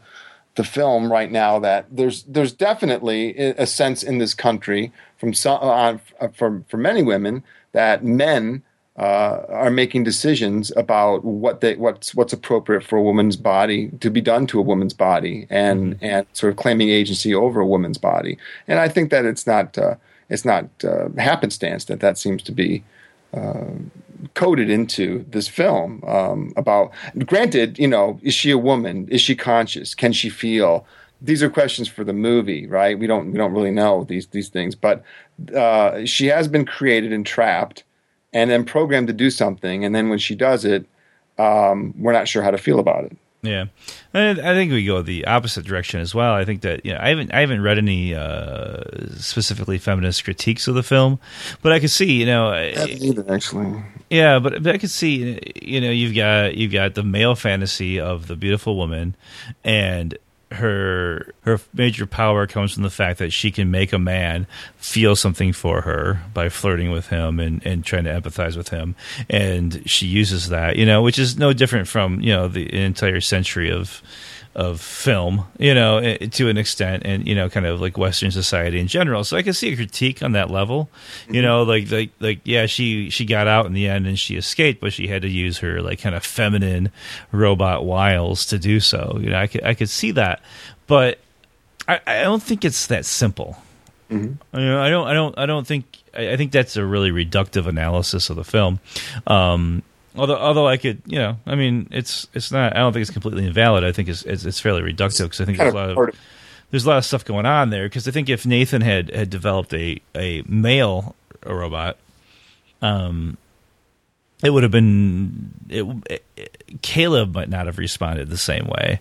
the film right now that there's there's definitely a sense in this country from some on uh, from for many women that men uh, are making decisions about what they what's what's appropriate for a woman's body to be done to a woman's body and mm-hmm. and sort of claiming agency over a woman's body. And I think that it's not uh, it's not uh, happenstance that that seems to be Uh, coded into this film um, about, granted, you know, is she a woman? Is she conscious? Can she feel? These are questions for the movie, right? We don't we don't really know these these things, but uh, she has been created and trapped and then programmed to do something, and then when she does it, um, we're not sure how to feel about it. Yeah, I think we go the opposite direction as well. I think that you know, I haven't I haven't read any uh, specifically feminist critiques of the film, but I could see you know, either, actually, yeah, but, but I could see you know, you've got you've got the male fantasy of the beautiful woman, and her her major power comes from the fact that she can make a man feel something for her by flirting with him and, and trying to empathize with him, and she uses that, you know, which is no different from you know the entire century of of film, you know, it, to an extent, and you know, kind of like Western society in general. So I can see a critique on that level, you mm-hmm. know, like like like yeah, she she got out in the end and she escaped, but she had to use her like kind of feminine robot wiles to do so. You know, I could I could see that. But I, I don't think it's that simple. Mm-hmm. You know, I don't. I don't. I don't think. I, I think that's a really reductive analysis of the film. Um, although, although I could, you know, I mean, it's it's not. I don't think it's completely invalid. I think it's it's, it's fairly reductive because I think there's a lot of there's a lot of stuff going on there. Because I think if Nathan had, had developed a a male robot, um. it would have been it, it, Caleb might not have responded the same way.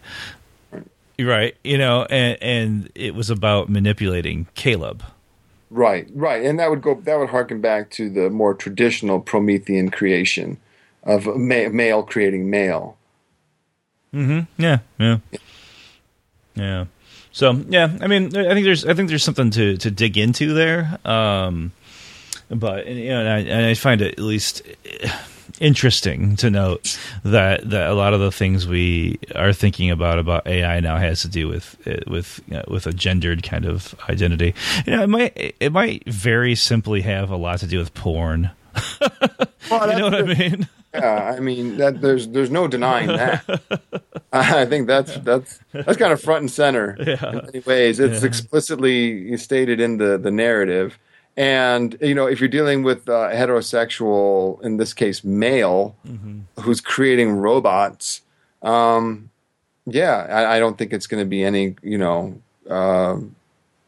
Right, you know, and, and it was about manipulating Caleb. Right, right, and that would go that would harken back to the more traditional Promethean creation of ma- male creating male. Mm-hmm. Yeah, yeah, Yeah. So yeah, I mean, I think there's I think there's something to, to dig into there. Um, but you know, and I, and I find it at least interesting to note that, that a lot of the things we are thinking about about A I now has to do with with you know, with a gendered kind of identity. You know, it might it might very simply have a lot to do with porn. Well, you know what I mean? Yeah, I mean that. There's there's no denying that. I think that's that's that's kind of front and center yeah. in many ways. It's yeah. explicitly stated in the, the narrative. And, you know, if you're dealing with uh, heterosexual, in this case, male, mm-hmm. who's creating robots, um, yeah, I, I don't think it's going to be any, you know, uh,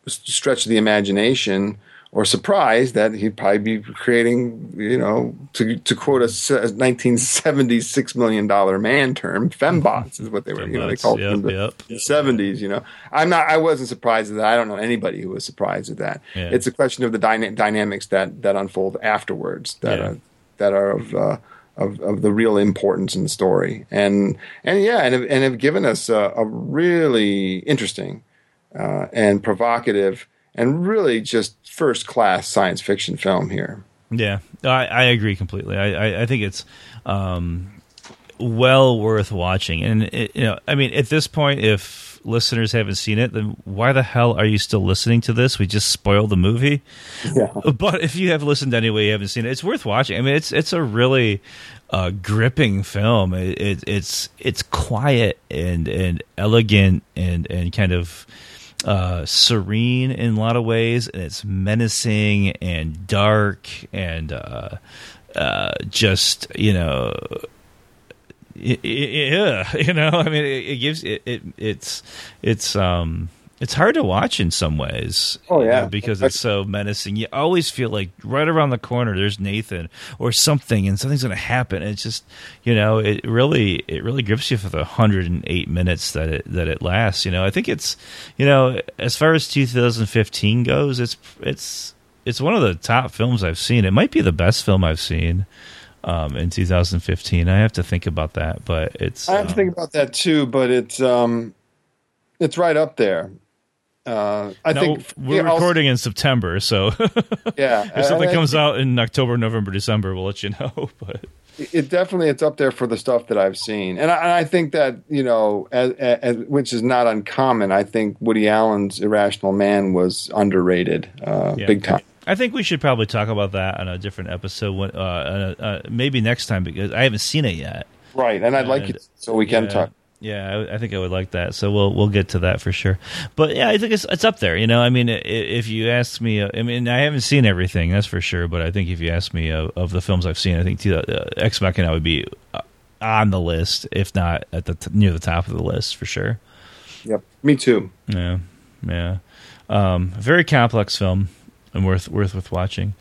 stretch of the imagination or surprise that he'd probably be creating, you know, to to quote a nineteen seventies six million dollars man term, fembots is what they were, fembots, you know, they called yep, them the yep. seventies, you know. I'm not, I wasn't surprised at that. I don't know anybody who was surprised at that. Yeah. It's a question of the dyna- dynamics that, that unfold afterwards that yeah. are, that are of, uh, of, of the real importance in the story. And, and yeah, and have, and have given us a, a really interesting uh, and provocative and really just first-class science fiction film here. Yeah, I, I agree completely. I, I, I think it's um, well worth watching. And, it, you know, I mean, at this point, if listeners haven't seen it, then why the hell are you still listening to this? We just spoiled the movie. Yeah. But if you have listened anyway, you haven't seen it, it's worth watching. I mean, it's it's a really uh, gripping film. It, it, it's it's quiet and, and elegant and, and kind of Uh, serene in a lot of ways, and it's menacing and dark and uh, uh, just you know, yeah, you know. I mean, it, it gives it, it. It's it's um it's hard to watch in some ways. Oh yeah, you know, because it's so menacing. You always feel like right around the corner there's Nathan or something, and something's going to happen. It's just you know, it really it really grips you for the one hundred eight minutes that it that it lasts. You know, I think it's you know, as far as two thousand fifteen goes, it's it's it's one of the top films I've seen. It might be the best film I've seen. Um, in two thousand fifteen, I have to think about that, but it's I have um, to think about that too. But it's um, it's right up there. Uh, I now, think we're recording also, in September, so yeah. If something I, I, comes I, out in October, November, December, we'll let you know. But it definitely it's up there for the stuff that I've seen, and I, and I think that you know, as, as, which is not uncommon. I think Woody Allen's Irrational Man was underrated, uh, yeah. big time. I think we should probably talk about that on a different episode, when, uh, uh, uh, maybe next time because I haven't seen it yet. Right, and I'd and, like you to, so we can yeah. talk. Yeah, I think I would like that. So we'll we'll get to that for sure. But yeah, I think it's it's up there. You know, I mean, if you ask me, I mean, I haven't seen everything, that's for sure. But I think if you ask me of, of the films I've seen, I think uh, Ex Machina would be on the list, if not at the t- near the top of the list for sure. Yep, me too. Yeah, yeah. Um, very complex film and worth worth worth watching.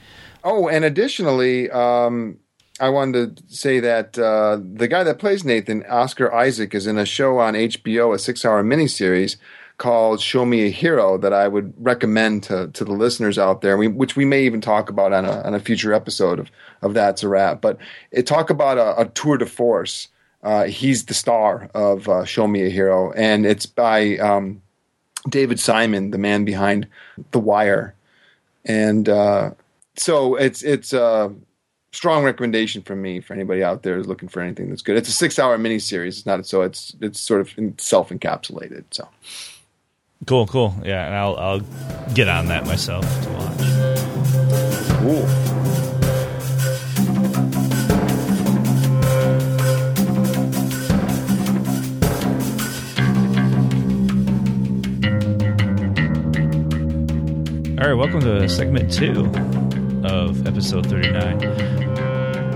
Oh, and additionally. Um I wanted to say that uh, the guy that plays Nathan, Oscar Isaac, is in a show on H B O, a six-hour miniseries called Show Me a Hero that I would recommend to, to the listeners out there, we, which we may even talk about on a, on a future episode of, of That's a Wrap. But it talk about a, a tour de force. Uh, he's the star of uh, Show Me a Hero, and it's by um, David Simon, the man behind The Wire. And uh, so it's it's uh, – strong recommendation from me for anybody out there who's looking for anything that's good. It's a six-hour miniseries. It's not so it's it's sort of self-encapsulated. So cool, cool. Yeah, and I'll I'll get on that myself to watch. Cool. All right, welcome to segment two of episode thirty-nine.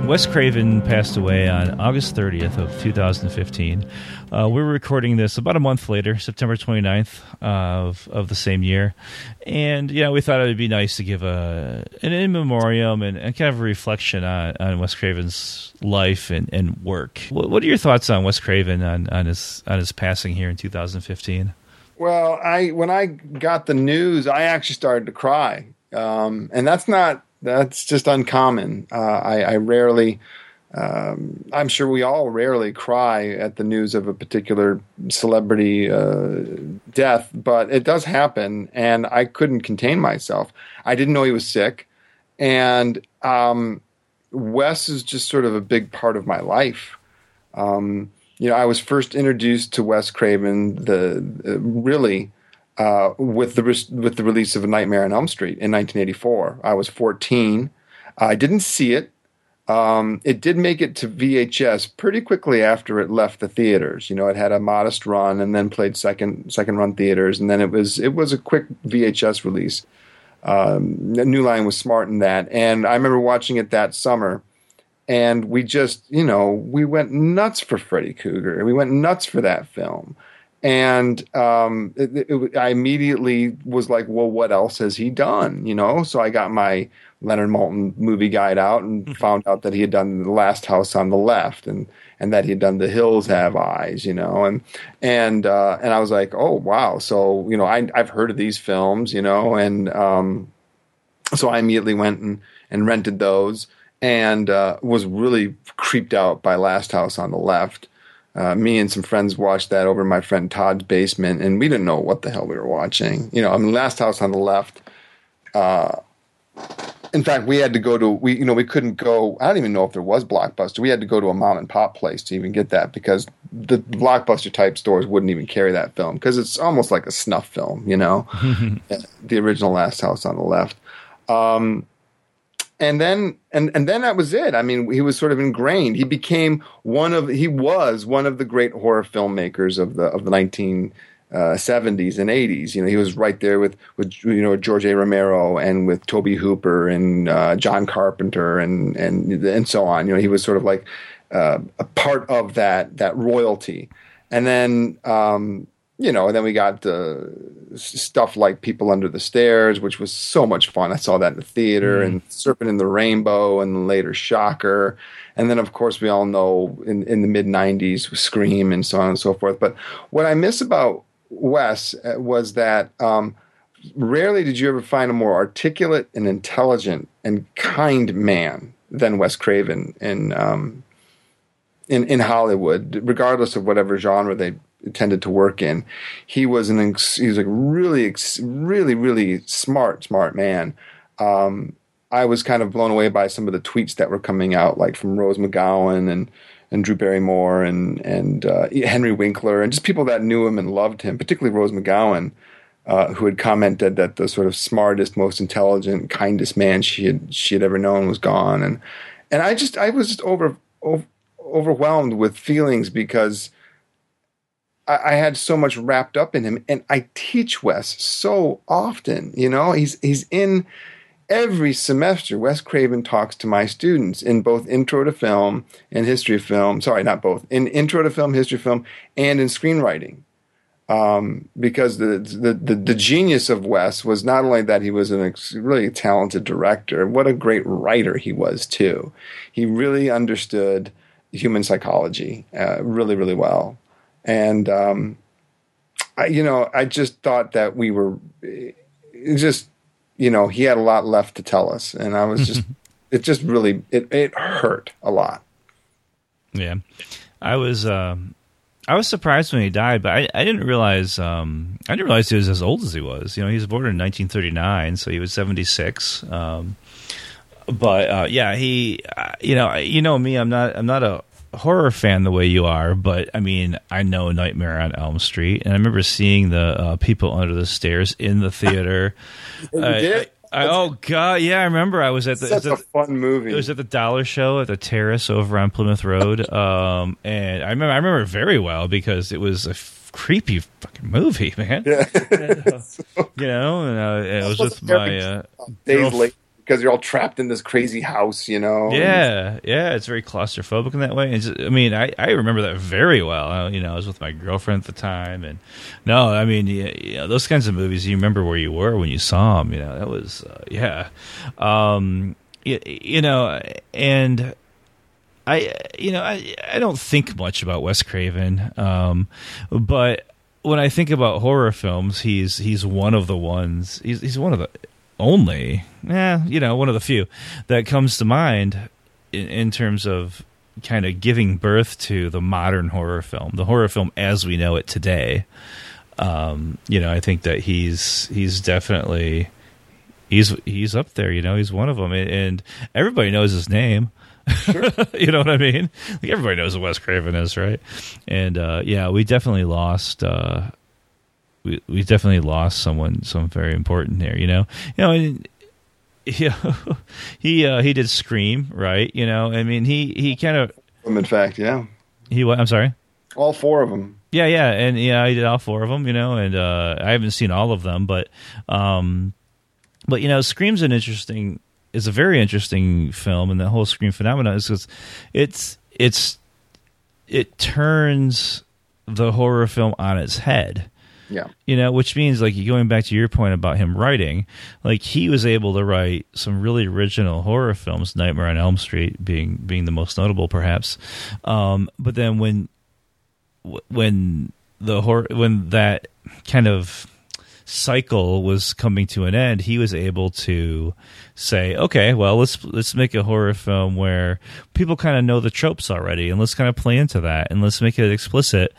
Wes Craven passed away on August thirtieth of two thousand fifteen. Uh, we're recording this about a month later, September twenty-ninth of of the same year. And yeah, we thought it would be nice to give a an in memoriam and, and kind of a reflection on, on Wes Craven's life and, and work. What, what are your thoughts on Wes Craven on, on his on his passing here in two thousand fifteen? Well, I when I got the news, I actually started to cry. Um, and that's not That's just uncommon. Uh, I, I rarely Um, I'm sure we all rarely cry at the news of a particular celebrity uh, death, but it does happen, and I couldn't contain myself. I didn't know he was sick, and um, Wes is just sort of a big part of my life. Um, you know, I was first introduced to Wes Craven the uh, really uh, with the re- with the release of A Nightmare on Elm Street in nineteen eighty-four. I was fourteen. I didn't see it. Um, it did make it to V H S pretty quickly after it left the theaters. You know, it had a modest run and then played second second run theaters, and then it was it was a quick V H S release. Um, New Line was smart in that, and I remember watching it that summer, and we just you know we went nuts for Freddy Krueger. We went nuts for that film, and um, it, it, I immediately was like, well, what else has he done? You know, so I got my Leonard Maltin movie guide out and found out that he had done The Last House on the Left, and, and that he had done The Hills Have Eyes, you know, and and uh, and I was like, oh wow, so you know I I've heard of these films, you know, and um, so I immediately went and, and rented those, and uh, was really creeped out by Last House on the Left. Uh, me and some friends watched that over in my friend Todd's basement, and we didn't know what the hell we were watching, you know. I mean, Last House on the Left. Uh, In fact, we had to go to we you know we couldn't go. I don't even know if there was Blockbuster. We had to go to a mom and pop place to even get that, because the Blockbuster type stores wouldn't even carry that film, because it's almost like a snuff film, you know, the original Last House on the Left. Um, and then and and then that was it. I mean, he was sort of ingrained. He became one of he was one of the great horror filmmakers of the of the nineteen. Uh, seventies and eighties, you know, he was right there with, with you know George A. Romero and with Tobe Hooper and uh, John Carpenter and and and so on. You know, he was sort of like uh, a part of that that royalty. And then um, you know, and then we got the stuff like People Under the Stairs, which was so much fun. I saw that in the theater, mm. and Serpent in the Rainbow, and later Shocker. And then, of course, we all know in in the mid nineties, Scream and so on and so forth. But what I miss about Wes was that um, rarely did you ever find a more articulate and intelligent and kind man than Wes Craven in um, in, in Hollywood, regardless of whatever genre they tended to work in. He was an ex- he was a really really really smart smart man. Um, I was kind of blown away by some of the tweets that were coming out, like from Rose McGowan and. and Drew Barrymore and and uh, Henry Winkler, and just people that knew him and loved him, particularly Rose McGowan, uh, who had commented that the sort of smartest, most intelligent, kindest man she had she had ever known was gone, and and I just I was just over, over overwhelmed with feelings, because I, I had so much wrapped up in him, and I teach Wes so often, you know, he's he's in every semester. Wes Craven talks to my students in both Intro to Film and History of Film. Sorry, not both. In Intro to Film, History of Film, and in Screenwriting. Um, because the, the the the genius of Wes was not only that he was an ex- really talented director, what a great writer he was too. He really understood human psychology uh, really, really well. And, um, I, you know, I just thought that we were just... you know, he had a lot left to tell us, and I was just, it just really, it, it hurt a lot. Yeah. I was, um, I was surprised when he died, but I, I didn't realize, um, I didn't realize he was as old as he was. You know, he was born in nineteen thirty-nine, so he was seventy-six. Um, but, uh, yeah, he, uh, you know, you know me, I'm not, I'm not a horror fan the way you are, but I mean, I know Nightmare on Elm Street, and I remember seeing the uh, People Under the Stairs in the theater. You uh, did? I, I, oh God, yeah, I remember. I was at the such a fun movie. It was at the Dollar Show at the Terrace over on Plymouth Road, um, and I remember, I remember it very well, because it was a f- creepy fucking movie, man. Yeah, and, uh, so you know, and, uh, and it was with my uh, days late. Because you're all trapped in this crazy house, you know. Yeah, yeah, it's very claustrophobic in that way. It's, I mean, I, I remember that very well. I, you know, I was with my girlfriend at the time, and no, I mean, you, you know, those kinds of movies, you remember where you were when you saw them. You know, that was uh, yeah, um, you, you know, and I, you know, I I don't think much about Wes Craven, um, but when I think about horror films, he's he's one of the ones. He's he's one of the. Only, eh, you know, one of the few that comes to mind in, in terms of kind of giving birth to the modern horror film, the horror film as we know it today. Um, you know, I think that he's he's definitely he's he's up there. You know, he's one of them, and everybody knows his name. Sure. You know what I mean? Like, everybody knows who Wes Craven is, right? And uh, yeah, we definitely lost. Uh, we we definitely lost someone, someone very important there. You know, you know. And, yeah, he uh, he did Scream, right? You know, I mean, he he kind of. In fact, yeah. He what? I'm sorry. All four of them. Yeah, yeah, and yeah, I did all four of them. You know, and uh, I haven't seen all of them, but um, but you know, Scream's an interesting, is a very interesting film, and the whole Scream phenomenon is because it's it's it turns the horror film on its head. Yeah, you know, which means, like, going back to your point about him writing, like, he was able to write some really original horror films, Nightmare on Elm Street being being the most notable, perhaps. Um, but then when when the horror, when that kind of cycle was coming to an end, he was able to say, okay, well, let's let's make a horror film where people kind of know the tropes already, and let's kind of play into that, and let's make it explicit,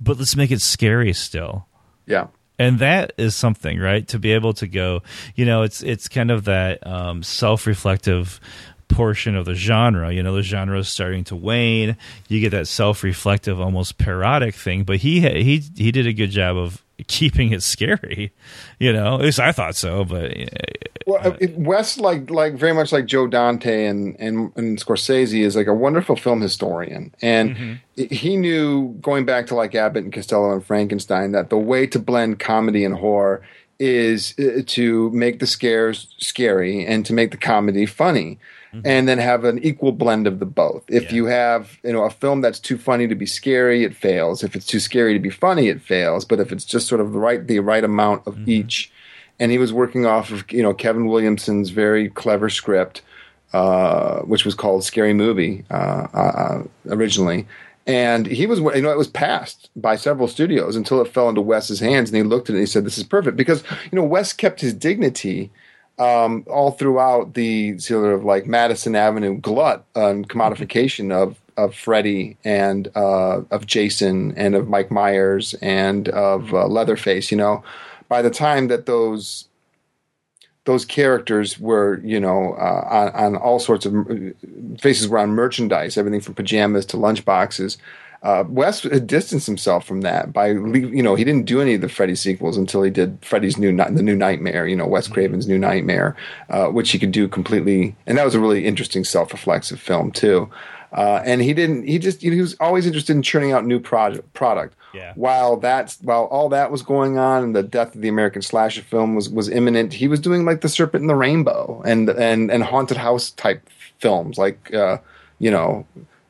but let's make it scary still. Yeah. And that is something, right? To be able to go, you know, it's it's kind of that um, self-reflective portion of the genre. You know, the genre is starting to wane. You get that self-reflective, almost parodic thing. But he he he did a good job of keeping it scary. You know, at least I thought so. But uh, well, it, Wes, like like very much like Joe Dante and and, and Scorsese, is like a wonderful film historian, and. Mm-hmm. He knew, going back to like Abbott and Costello and Frankenstein, that the way to blend comedy and horror is to make the scares scary and to make the comedy funny, mm-hmm. and then have an equal blend of the both. If yeah. you have, you know, a film that's too funny to be scary, it fails. If it's too scary to be funny, it fails. But if it's just sort of the right the right amount of mm-hmm. each, and he was working off of, you know, Kevin Williamson's very clever script, uh, which was called Scary Movie uh, uh, originally. And he was, you know, it was passed by several studios until it fell into Wes's hands, and he looked at it and he said, "This is perfect." Because, you know, Wes kept his dignity um, all throughout the sort of like Madison Avenue glut and commodification of of Freddy and uh, of Jason and of Mike Myers and of uh, Leatherface. You know, by the time that those those characters were, you know, uh, on, on all sorts of faces were on merchandise, everything from pajamas to lunchboxes. Uh, Wes distanced himself from that by, you know, he didn't do any of the Freddy sequels until he did Freddy's new, the New Nightmare, you know, Wes Craven's New Nightmare, uh, which he could do completely. And that was a really interesting self-reflexive film too. Uh, and he didn't, he just, you know, he was always interested in churning out new project, product. Yeah. While that's while all that was going on, and the death of the American slasher film was, was imminent, he was doing like The Serpent and the Rainbow and and, and haunted house type films, like uh, you know,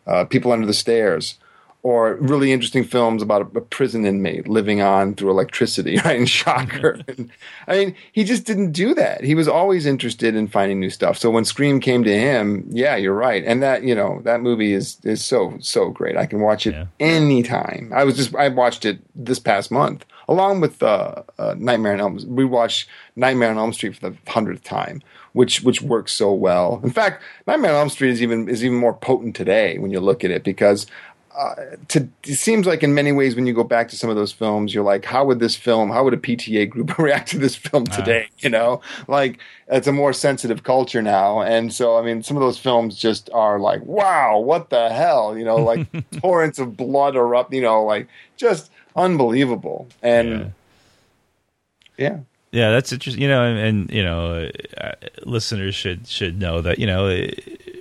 uh, People Under the Stairs, or really interesting films about a, a prison inmate living on through electricity, right? And Shocker. And, I mean, he just didn't do that. He was always interested in finding new stuff. So when Scream came to him, yeah, you're right. And that, you know, that movie is, is so, so great. I can watch it yeah. anytime. I was just, I watched it this past month, along with uh, uh, Nightmare on Elm Street. We watched Nightmare on Elm Street for the hundredth time, which which works so well. In fact, Nightmare on Elm Street is even is even more potent today when you look at it, because Uh, to, it seems like in many ways when you go back to some of those films, you're like, how would this film, how would a P T A group react to this film today? Uh, you know, like, it's a more sensitive culture now. And so, I mean, some of those films just are like, wow, what the hell? You know, like torrents of blood erupt, you know, like just unbelievable. And yeah. yeah. Yeah, that's interesting. You know, and, and you know, uh, listeners should should know that, you know,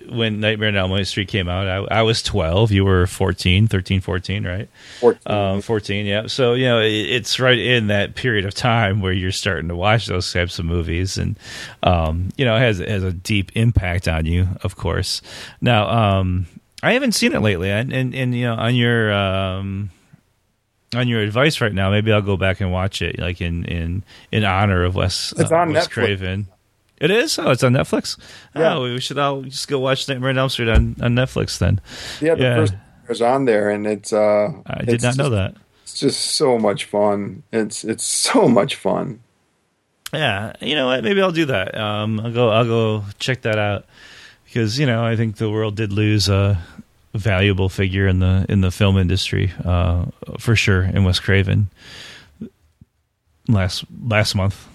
when Nightmare on Elm Street came out, I, I was twelve. You were fourteen, thirteen, fourteen, right? fourteen. Um, fourteen, yeah. So, you know, it, it's right in that period of time where you're starting to watch those types of movies. And, um, you know, it has, it has a deep impact on you, of course. Now, um, I haven't seen it lately. And, and, and you know, on your... Um, on your advice right now, maybe I'll go back and watch it, like in in, in honor of Wes, it's uh, on Wes Netflix. Craven. It is? Oh, it's on Netflix? Yeah. Oh, we should all just go watch Nightmare on Elm Street on, on Netflix then. Yeah, the yeah. first is on there, and it's... Uh, I did it's not know just, that. It's just so much fun. It's it's so much fun. Yeah, you know what? Maybe I'll do that. Um, I'll go I'll go check that out, because, you know, I think the world did lose a... Uh, valuable figure in the in the film industry, uh, for sure. And Wes Craven last last month,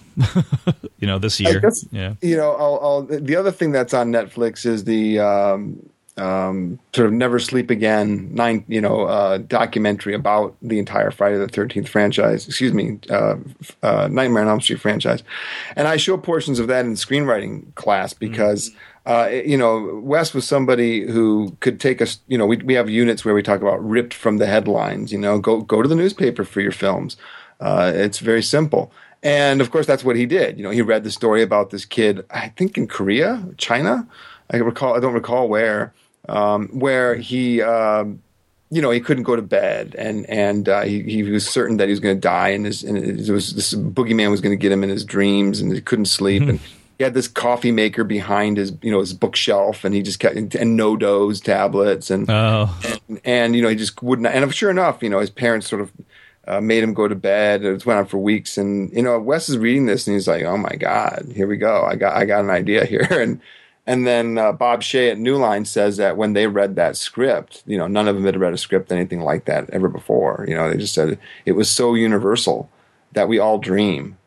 you know, this year. I guess, yeah, you know, I'll, I'll, the other thing that's on Netflix is the um, um, sort of Never Sleep Again nine, you know, uh, documentary about the entire Friday the thirteenth franchise. Excuse me, uh, uh, Nightmare on Elm Street franchise. And I show portions of that in screenwriting class because. Mm-hmm. Uh, you know, Wes was somebody who could take us, you know, we we have units where we talk about ripped from the headlines, you know, go go to the newspaper for your films. Uh, it's very simple. And, of course, that's what he did. You know, he read the story about this kid, I think in Korea, China, I recall, I don't recall where, um, where he, uh, you know, he couldn't go to bed and, and uh, he, he was certain that he was going to die and, his, and it was, this boogeyman was going to get him in his dreams and he couldn't sleep and he had this coffee maker behind his, you know, his bookshelf, and he just kept and no-dose tablets, and, oh. and and you know he just wouldn't. And sure enough, you know, his parents sort of uh, made him go to bed. It went on for weeks, and you know, Wes is reading this, and he's like, "Oh my God, here we go! I got I got an idea here." And and then uh, Bob Shea at New Line says that when they read that script, you know, none of them had read a script anything like that ever before. You know, they just said it was so universal that we all dream.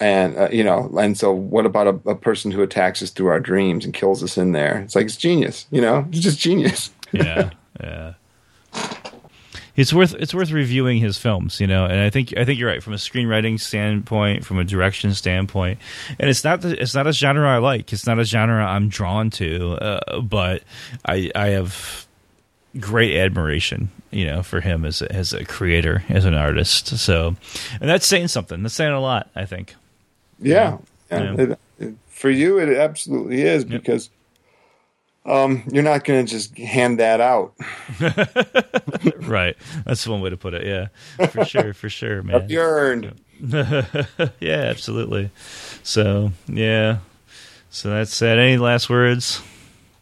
And, uh, you know, and so what about a, a person who attacks us through our dreams and kills us in there? It's like, it's genius, you know, it's just genius. yeah. Yeah. It's worth, it's worth reviewing his films, you know, and I think, I think you're right from a screenwriting standpoint, from a direction standpoint. And it's not, the, it's not a genre I like. It's not a genre I'm drawn to, uh, but I, I have great admiration, you know, for him as a, as a creator, as an artist. So, and that's saying something. That's saying a lot, I think. Yeah, yeah. yeah. It, it, for you it absolutely is because yep. um, you're not going to just hand that out. Right, that's one way to put it. Yeah, for sure, for sure, man. You earned. Yeah, absolutely. So yeah, so that's it. Any last words?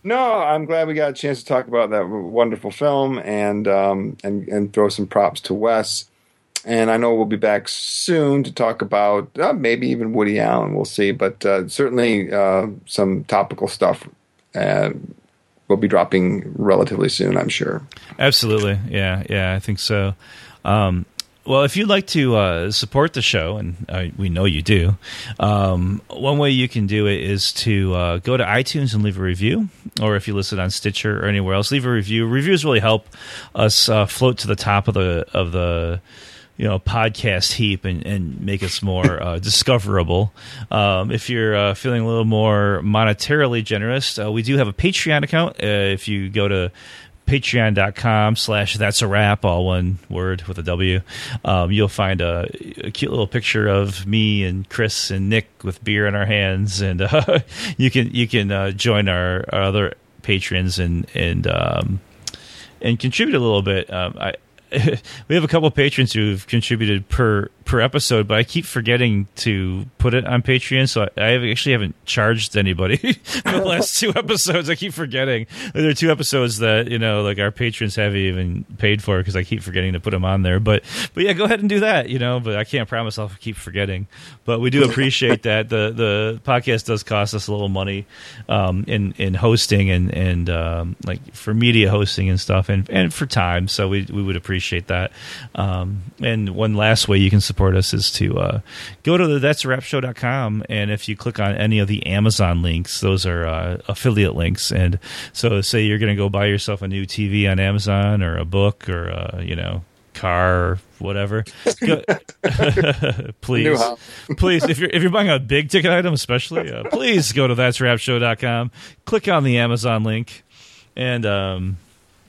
No, I'm glad we got a chance to talk about that wonderful film and um, and and throw some props to Wes. And I know we'll be back soon to talk about uh, maybe even Woody Allen. We'll see. But uh, certainly uh, some topical stuff uh, will be dropping relatively soon, I'm sure. Absolutely. Yeah, yeah, I think so. Um, well, if you'd like to uh, support the show, and uh, we know you do, um, one way you can do it is to uh, go to iTunes and leave a review. Or if you listen on Stitcher or anywhere else, leave a review. Reviews really help us uh, float to the top of the of the... you know, podcast heap and, and make us more uh, discoverable. Um, if you're uh, feeling a little more monetarily generous, uh, we do have a Patreon account. Uh, if you go to patreon.com slash that's a wrap, all one word with a W, um, you'll find a, a cute little picture of me and Chris and Nick with beer in our hands. And uh, you can you can uh, join our, our other patrons and, and, um, and contribute a little bit. Um, I We have a couple of patrons who've contributed per, per episode, but I keep forgetting to put it on Patreon, so I, I actually haven't charged anybody for the last two episodes. I keep forgetting. There are two episodes that, you know, like our patrons haven't even paid for because I keep forgetting to put them on there. But, but yeah, go ahead and do that, you know, but I can't promise I'll keep forgetting. But we do appreciate that. The the podcast does cost us a little money um, in, in hosting and, and um, like for media hosting and stuff and, and for time, so we, we would appreciate Appreciate that. Um, and one last way you can support us is to uh, go to the that's a wrap show dot com, and if you click on any of the Amazon links, those are uh, affiliate links. And so, say you're going to go buy yourself a new T V on Amazon or a book or a, you know, car or whatever. Go, please, please, if you're if you're buying a big ticket item, especially, uh, please go to that's a wrap show dot com, click on the Amazon link, and um.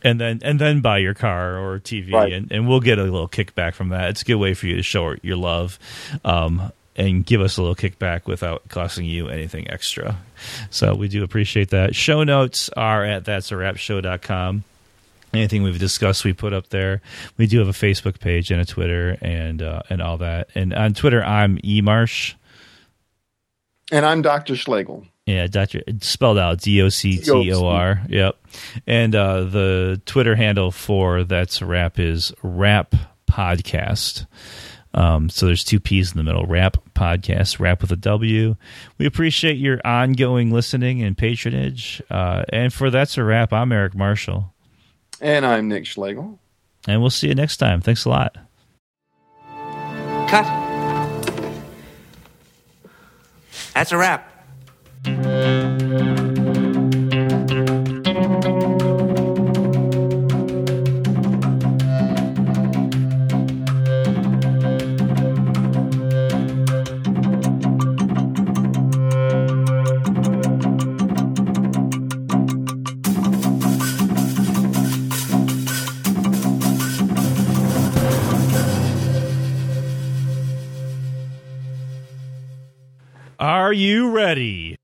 And then and then buy your car or T V, right. and, and we'll get a little kickback from that. It's a good way for you to show your love um, and give us a little kickback without costing you anything extra. So we do appreciate that. Show notes are at that's a wrap show dot com. Anything we've discussed, we put up there. We do have a Facebook page and a Twitter and, uh, and all that. And on Twitter, I'm eMarsh. And I'm Doctor Schlegel. Yeah, Doctor spelled out D O C T O R. Yep. And uh, the Twitter handle for That's Rap is Rap Podcast. Um, so there's two P's in the middle. Rap Podcast, Rap with a W. We appreciate your ongoing listening and patronage. Uh, and for That's a Rap, I'm Eric Marshall. And I'm Nick Schlegel. And we'll see you next time. Thanks a lot. Cut. That's a wrap. Are you ready?